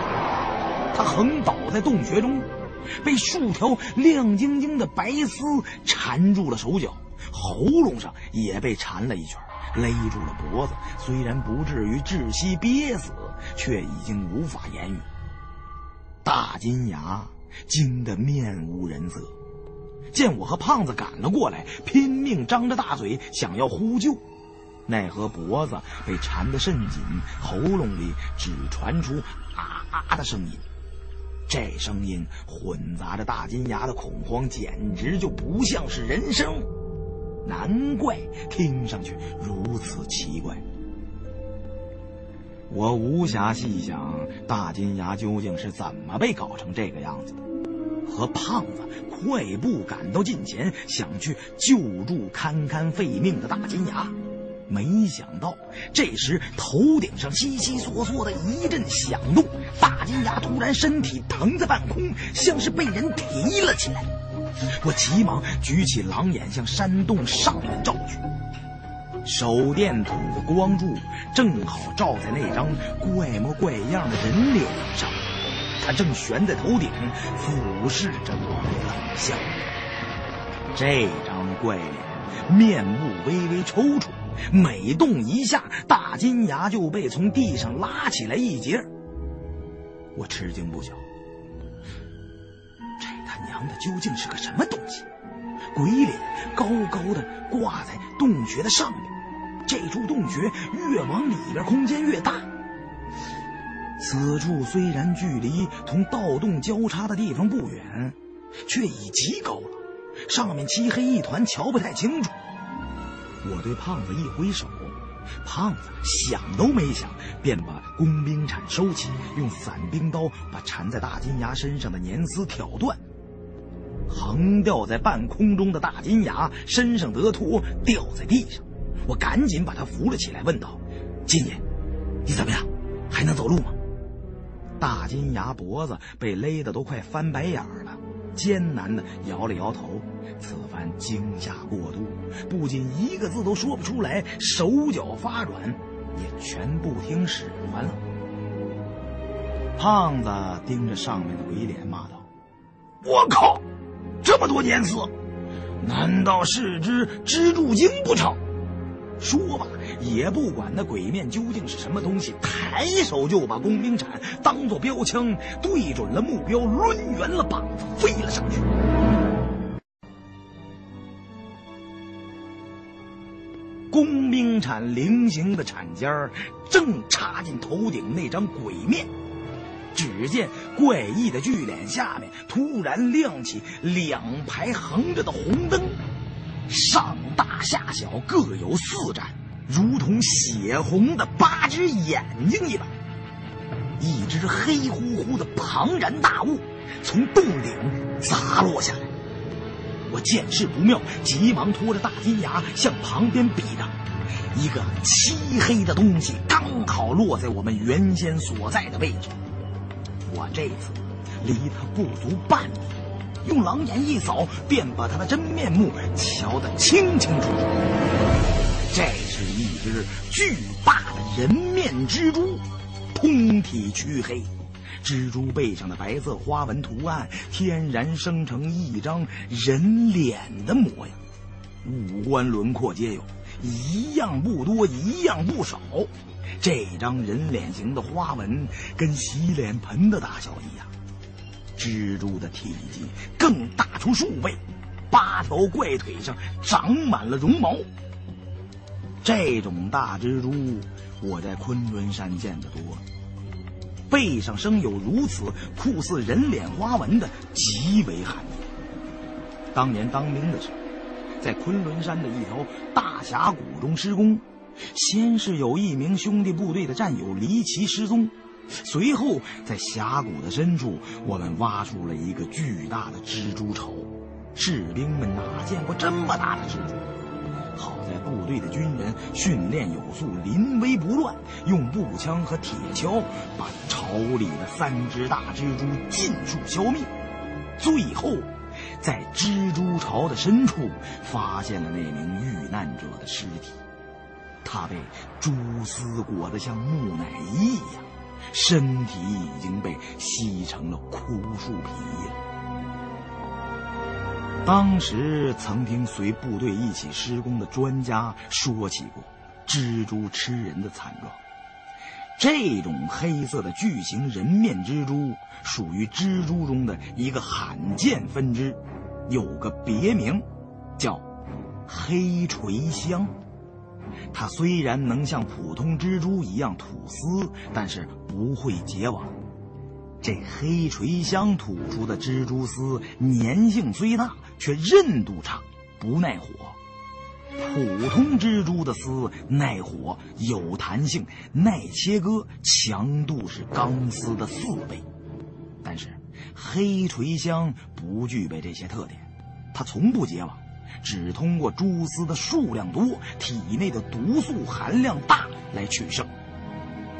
他横倒在洞穴中，被数条亮晶晶的白丝缠住了手脚，喉咙上也被缠了一圈，勒住了脖子。虽然不至于窒息憋死，却已经无法言语。大金牙惊得面无人色，见我和胖子赶了过来，拼命张着大嘴想要呼救，奈何脖子被缠得甚紧，喉咙里只传出啊啊的声音。这声音混杂着大金牙的恐慌，简直就不像是人声，难怪听上去如此奇怪。我无暇细想大金牙究竟是怎么被搞成这个样子的，和胖子快步赶到近前，想去救助堪堪废命的大金牙。没想到，这时头顶上悉悉索索的一阵响动，大金牙突然身体腾在半空，像是被人提了起来。我急忙举起狼眼向山洞上面照去，手电筒的光柱正好照在那张怪模怪样的人脸上，他正悬在头顶，俯视着我们冷笑。这张怪脸面目微微抽搐，每动一下，大金牙就被从地上拉起来一截。我吃惊不小，这他娘的究竟是个什么东西？鬼脸高高的挂在洞穴的上面，这处洞穴越往里边空间越大。此处虽然距离同盗洞交叉的地方不远，却已极高了，上面漆黑一团，瞧不太清楚。我对胖子一挥手，胖子想都没想便把工兵铲收起，用伞兵刀把缠在大金牙身上的粘丝挑断，横吊在半空中的大金牙身上得脱，掉在地上。我赶紧把他扶了起来，问道：“金爷，你怎么样？还能走路吗？”大金牙脖子被勒得都快翻白眼了，艰难地摇了摇头，此番惊吓过度，不仅一个字都说不出来，手脚发软，也全部听使唤了。胖子盯着上面的鬼脸骂道：“我靠，这么多年死，难道是只蜘蛛精不成？”说吧，也不管那鬼面究竟是什么东西，抬手就把工兵铲当作标枪，对准了目标，抡圆了膀子飞了上去。工兵铲菱形的铲尖正插进头顶那张鬼面，只见怪异的巨脸下面突然亮起两排横着的红灯，上大下小各有4盏，如同血红的8只眼睛一般。一只黑乎乎的庞然大物从洞顶砸落下来，我见势不妙，急忙拖着大金牙向旁边避让。一个漆黑的东西刚好落在我们原先所在的位置，我这次离他不足半米，用狼眼一扫，便把他的真面目瞧得清清楚楚。这是一只巨大的人面蜘蛛，通体黢黑，蜘蛛背上的白色花纹图案天然生成一张人脸的模样，五官轮廓皆有，一样不多，一样不少。这张人脸型的花纹跟洗脸盆的大小一样，蜘蛛的体积更大出数倍，8条怪腿上长满了绒毛。这种大蜘蛛我在昆仑山见得多了，背上生有如此酷似人脸花纹的极为罕见。当年当兵的时候，在昆仑山的一条大峡谷中施工，先是有一名兄弟部队的战友离奇失踪，随后在峡谷的深处，我们挖出了一个巨大的蜘蛛巢。士兵们哪见过这么大的蜘蛛，好在部队的军人训练有素，临危不乱，用步枪和铁锹把巢里的3只大蜘蛛尽数消灭。最后在蜘蛛巢的深处发现了那名遇难者的尸体，他被蛛丝裹得像木乃伊一样，身体已经被吸成了枯树皮了。当时曾听随部队一起施工的专家说起过蜘蛛吃人的惨状，这种黑色的巨型人面蜘蛛属于蜘蛛中的一个罕见分支，有个别名叫黑锤香。它虽然能像普通蜘蛛一样吐丝，但是不会结网。这黑锤香吐出的蜘蛛丝粘性虽大，却韧度差，不耐火。普通蜘蛛的丝耐火，有弹性，耐切割，强度是钢丝的4倍。但是黑锤香不具备这些特点，它从不结网，只通过蛛丝的数量多、体内的毒素含量大来取胜。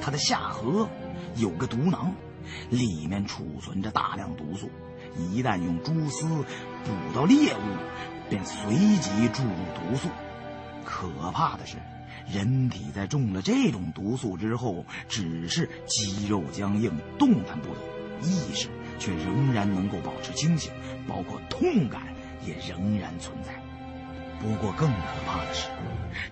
它的下颌有个毒囊，里面储存着大量毒素，一旦用蛛丝捕到猎物，便随即注入毒素。可怕的是，人体在中了这种毒素之后，只是肌肉僵硬，动弹不得。 意识却仍然能够保持清醒，包括痛感也仍然存在。不过更可怕的是，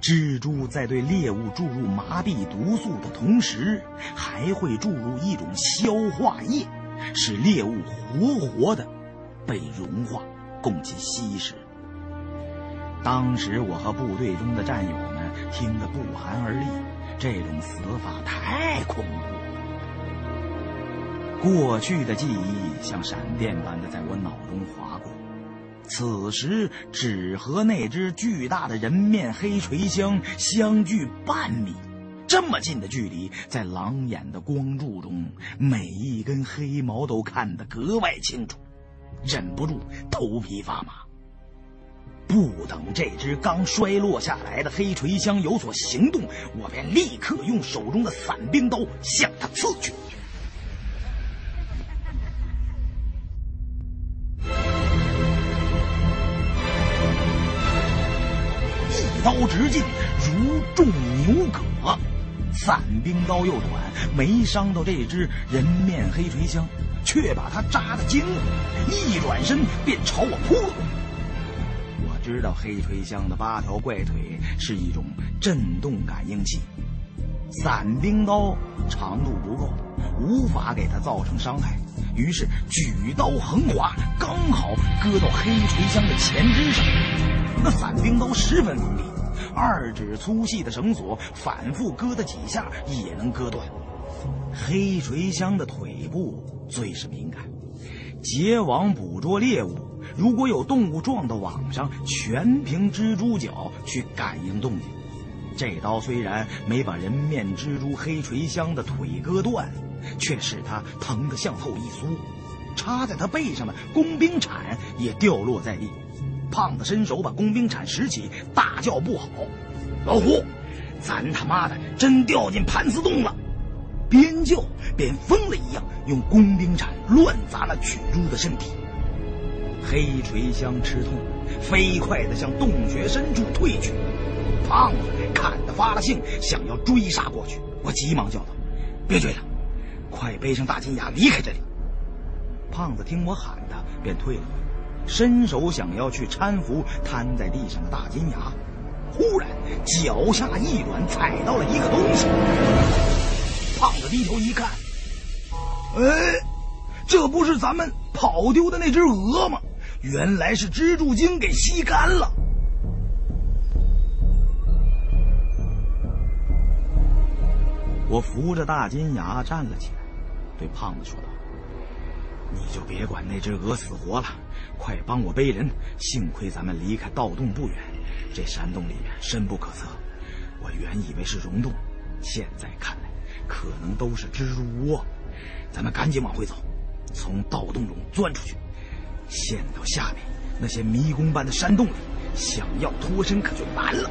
蜘蛛在对猎物注入麻痹毒素的同时，还会注入一种消化液，使猎物活活的被融化，供其吸食。当时我和部队中的战友们听得不寒而栗，这种死法太恐怖了。 过去的记忆像闪电般的在我脑中划过，此时只和那只巨大的人面黑锤箱相距半米，这么近的距离，在狼眼的光柱中，每一根黑毛都看得格外清楚，忍不住头皮发麻。不等这只刚摔落下来的黑锤箱有所行动，我便立刻用手中的伞兵刀向它刺去。 刀直径如重牛革，伞兵刀又短，没伤到这只人面黑锤箱，却把它扎得惊了。一转身便朝我扑了。我知道黑锤箱的8条怪腿是一种震动感应器，伞兵刀长度不够，无法给它造成伤害，于是举刀横划，刚好割到黑锤箱的前肢上。 那伞兵刀十分锋利，2指粗细的绳索反复割它几下也能割断。黑锤箱的腿部最是敏感，结网捕捉猎物，如果有动物撞到网上，全凭蜘蛛脚去感应动静。这刀虽然没把人面蜘蛛黑锤箱的腿割断，却使它疼得向后一缩，插在它背上的工兵铲也掉落在地。 胖子伸手把工兵铲拾起，大叫不好！老胡，咱他妈的真掉进盘丝洞了！边叫边疯了一样，用工兵铲乱砸那巨猪的身体。黑锤箱吃痛，飞快地向洞穴深处退去。胖子看得发了性，想要追杀过去。我急忙叫道：“别追了，快背上大金牙离开这里！”胖子听我喊他，便退了。 伸手想要去搀扶瘫在地上的大金牙，忽然脚下一软，踩到了一个东西。胖子低头一看，哎，这不是咱们跑丢的那只鹅吗？原来是蜘蛛精给吸干了。我扶着大金牙站了起来，对胖子说道：“你就别管那只鹅死活了。” 快帮我背人！幸亏咱们离开盗洞不远，这山洞里面深不可测。我原以为是溶洞，现在看来可能都是蜘蛛窝。咱们赶紧往回走，从盗洞中钻出去，陷到下面那些迷宫般的山洞里，想要脱身可就难了。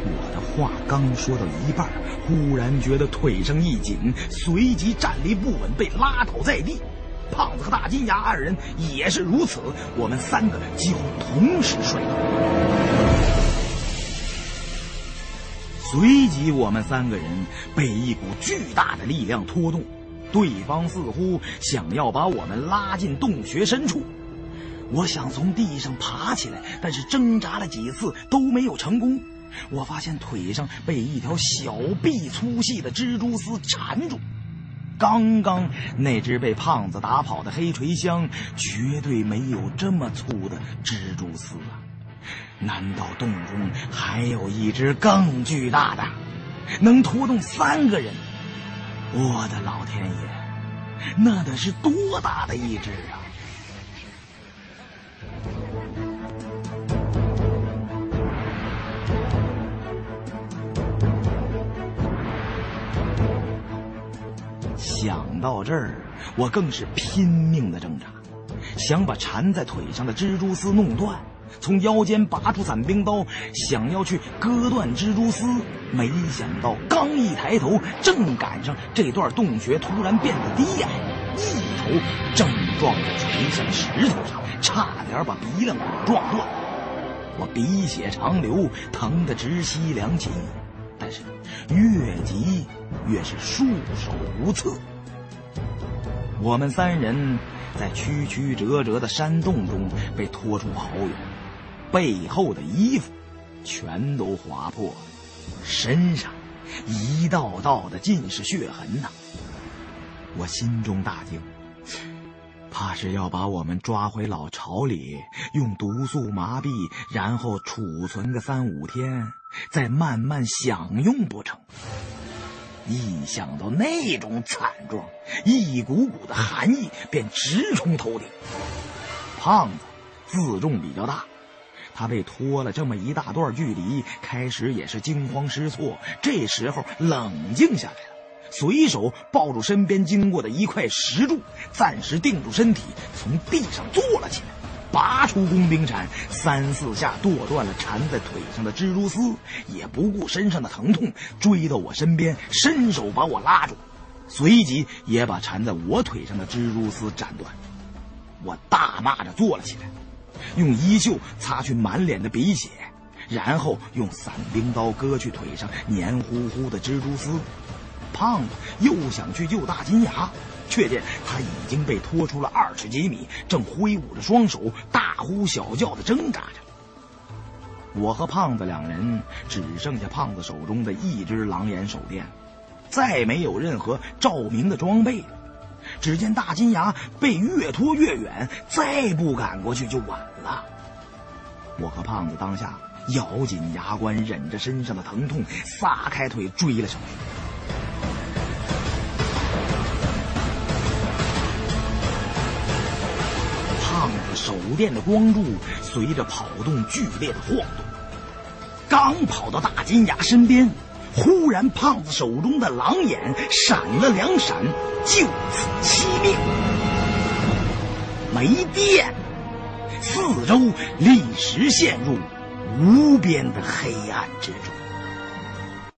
我的话刚说到一半，忽然觉得腿上一紧，随即站立不稳，被拉倒在地。 胖子和大金牙2人也是如此，我们3个几乎同时摔倒。随即，我们3个人被一股巨大的力量拖动，对方似乎想要把我们拉进洞穴深处。我想从地上爬起来，但是挣扎了几次都没有成功。我发现腿上被一条小臂粗细的蜘蛛丝缠住。 刚刚那只被胖子打跑的黑锤箱，绝对没有这么粗的蜘蛛丝啊！难道洞中还有一只更巨大的，能拖动3个人？我的老天爷，那得是多大的一只啊！ 想到这儿，我更是拼命的挣扎，想把缠在腿上的蜘蛛丝弄断。从腰间拔出伞兵刀，想要去割断蜘蛛丝，没想到刚一抬头，正赶上这段洞穴突然变得低矮，一头正撞着垂下的石头上，差点把鼻梁骨撞断。我鼻血长流，疼得直吸凉气，但是越急越是束手无策。我们三人在曲曲折折的山洞中被拖出好远，背后的衣服全都划破了，身上一道道的尽是血痕呐。我心中大惊，怕是要把我们抓回老巢里，用毒素麻痹，然后储存个3-5天，再慢慢享用不成。一想到那种惨状，一股股的寒意便直冲头顶。胖子自重比较大，他被拖了这么一大段距离，开始也是惊慌失措，这时候冷静下来了，随手抱住身边经过的一块石柱，暂时定住身体，从地上坐了起来，拔出工兵铲，3-4下剁断了缠在腿上的蜘蛛丝，也不顾身上的疼痛，追到我身边，伸手把我拉住，随即也把缠在我腿上的蜘蛛丝斩断。我大骂着坐了起来，用衣袖擦去满脸的鼻血，然后用伞兵刀割去腿上黏糊糊的蜘蛛丝。胖子又想去救大金牙，却见他已经被拖出了20几米，正挥舞着双手，大呼小叫的挣扎着。我和胖子两人只剩下胖子手中的一只狼眼手电，再没有任何照明的装备。只见大金牙被越拖越远，再不赶过去就晚了。我和胖子当下咬紧牙关，忍着身上的疼痛，撒开腿追了上去。手电的光柱随着跑动剧烈的晃动，刚跑到大金牙身边，忽然胖子手中的狼眼闪了2闪，就此熄灭，没电，四周立时陷入无边的黑暗之中。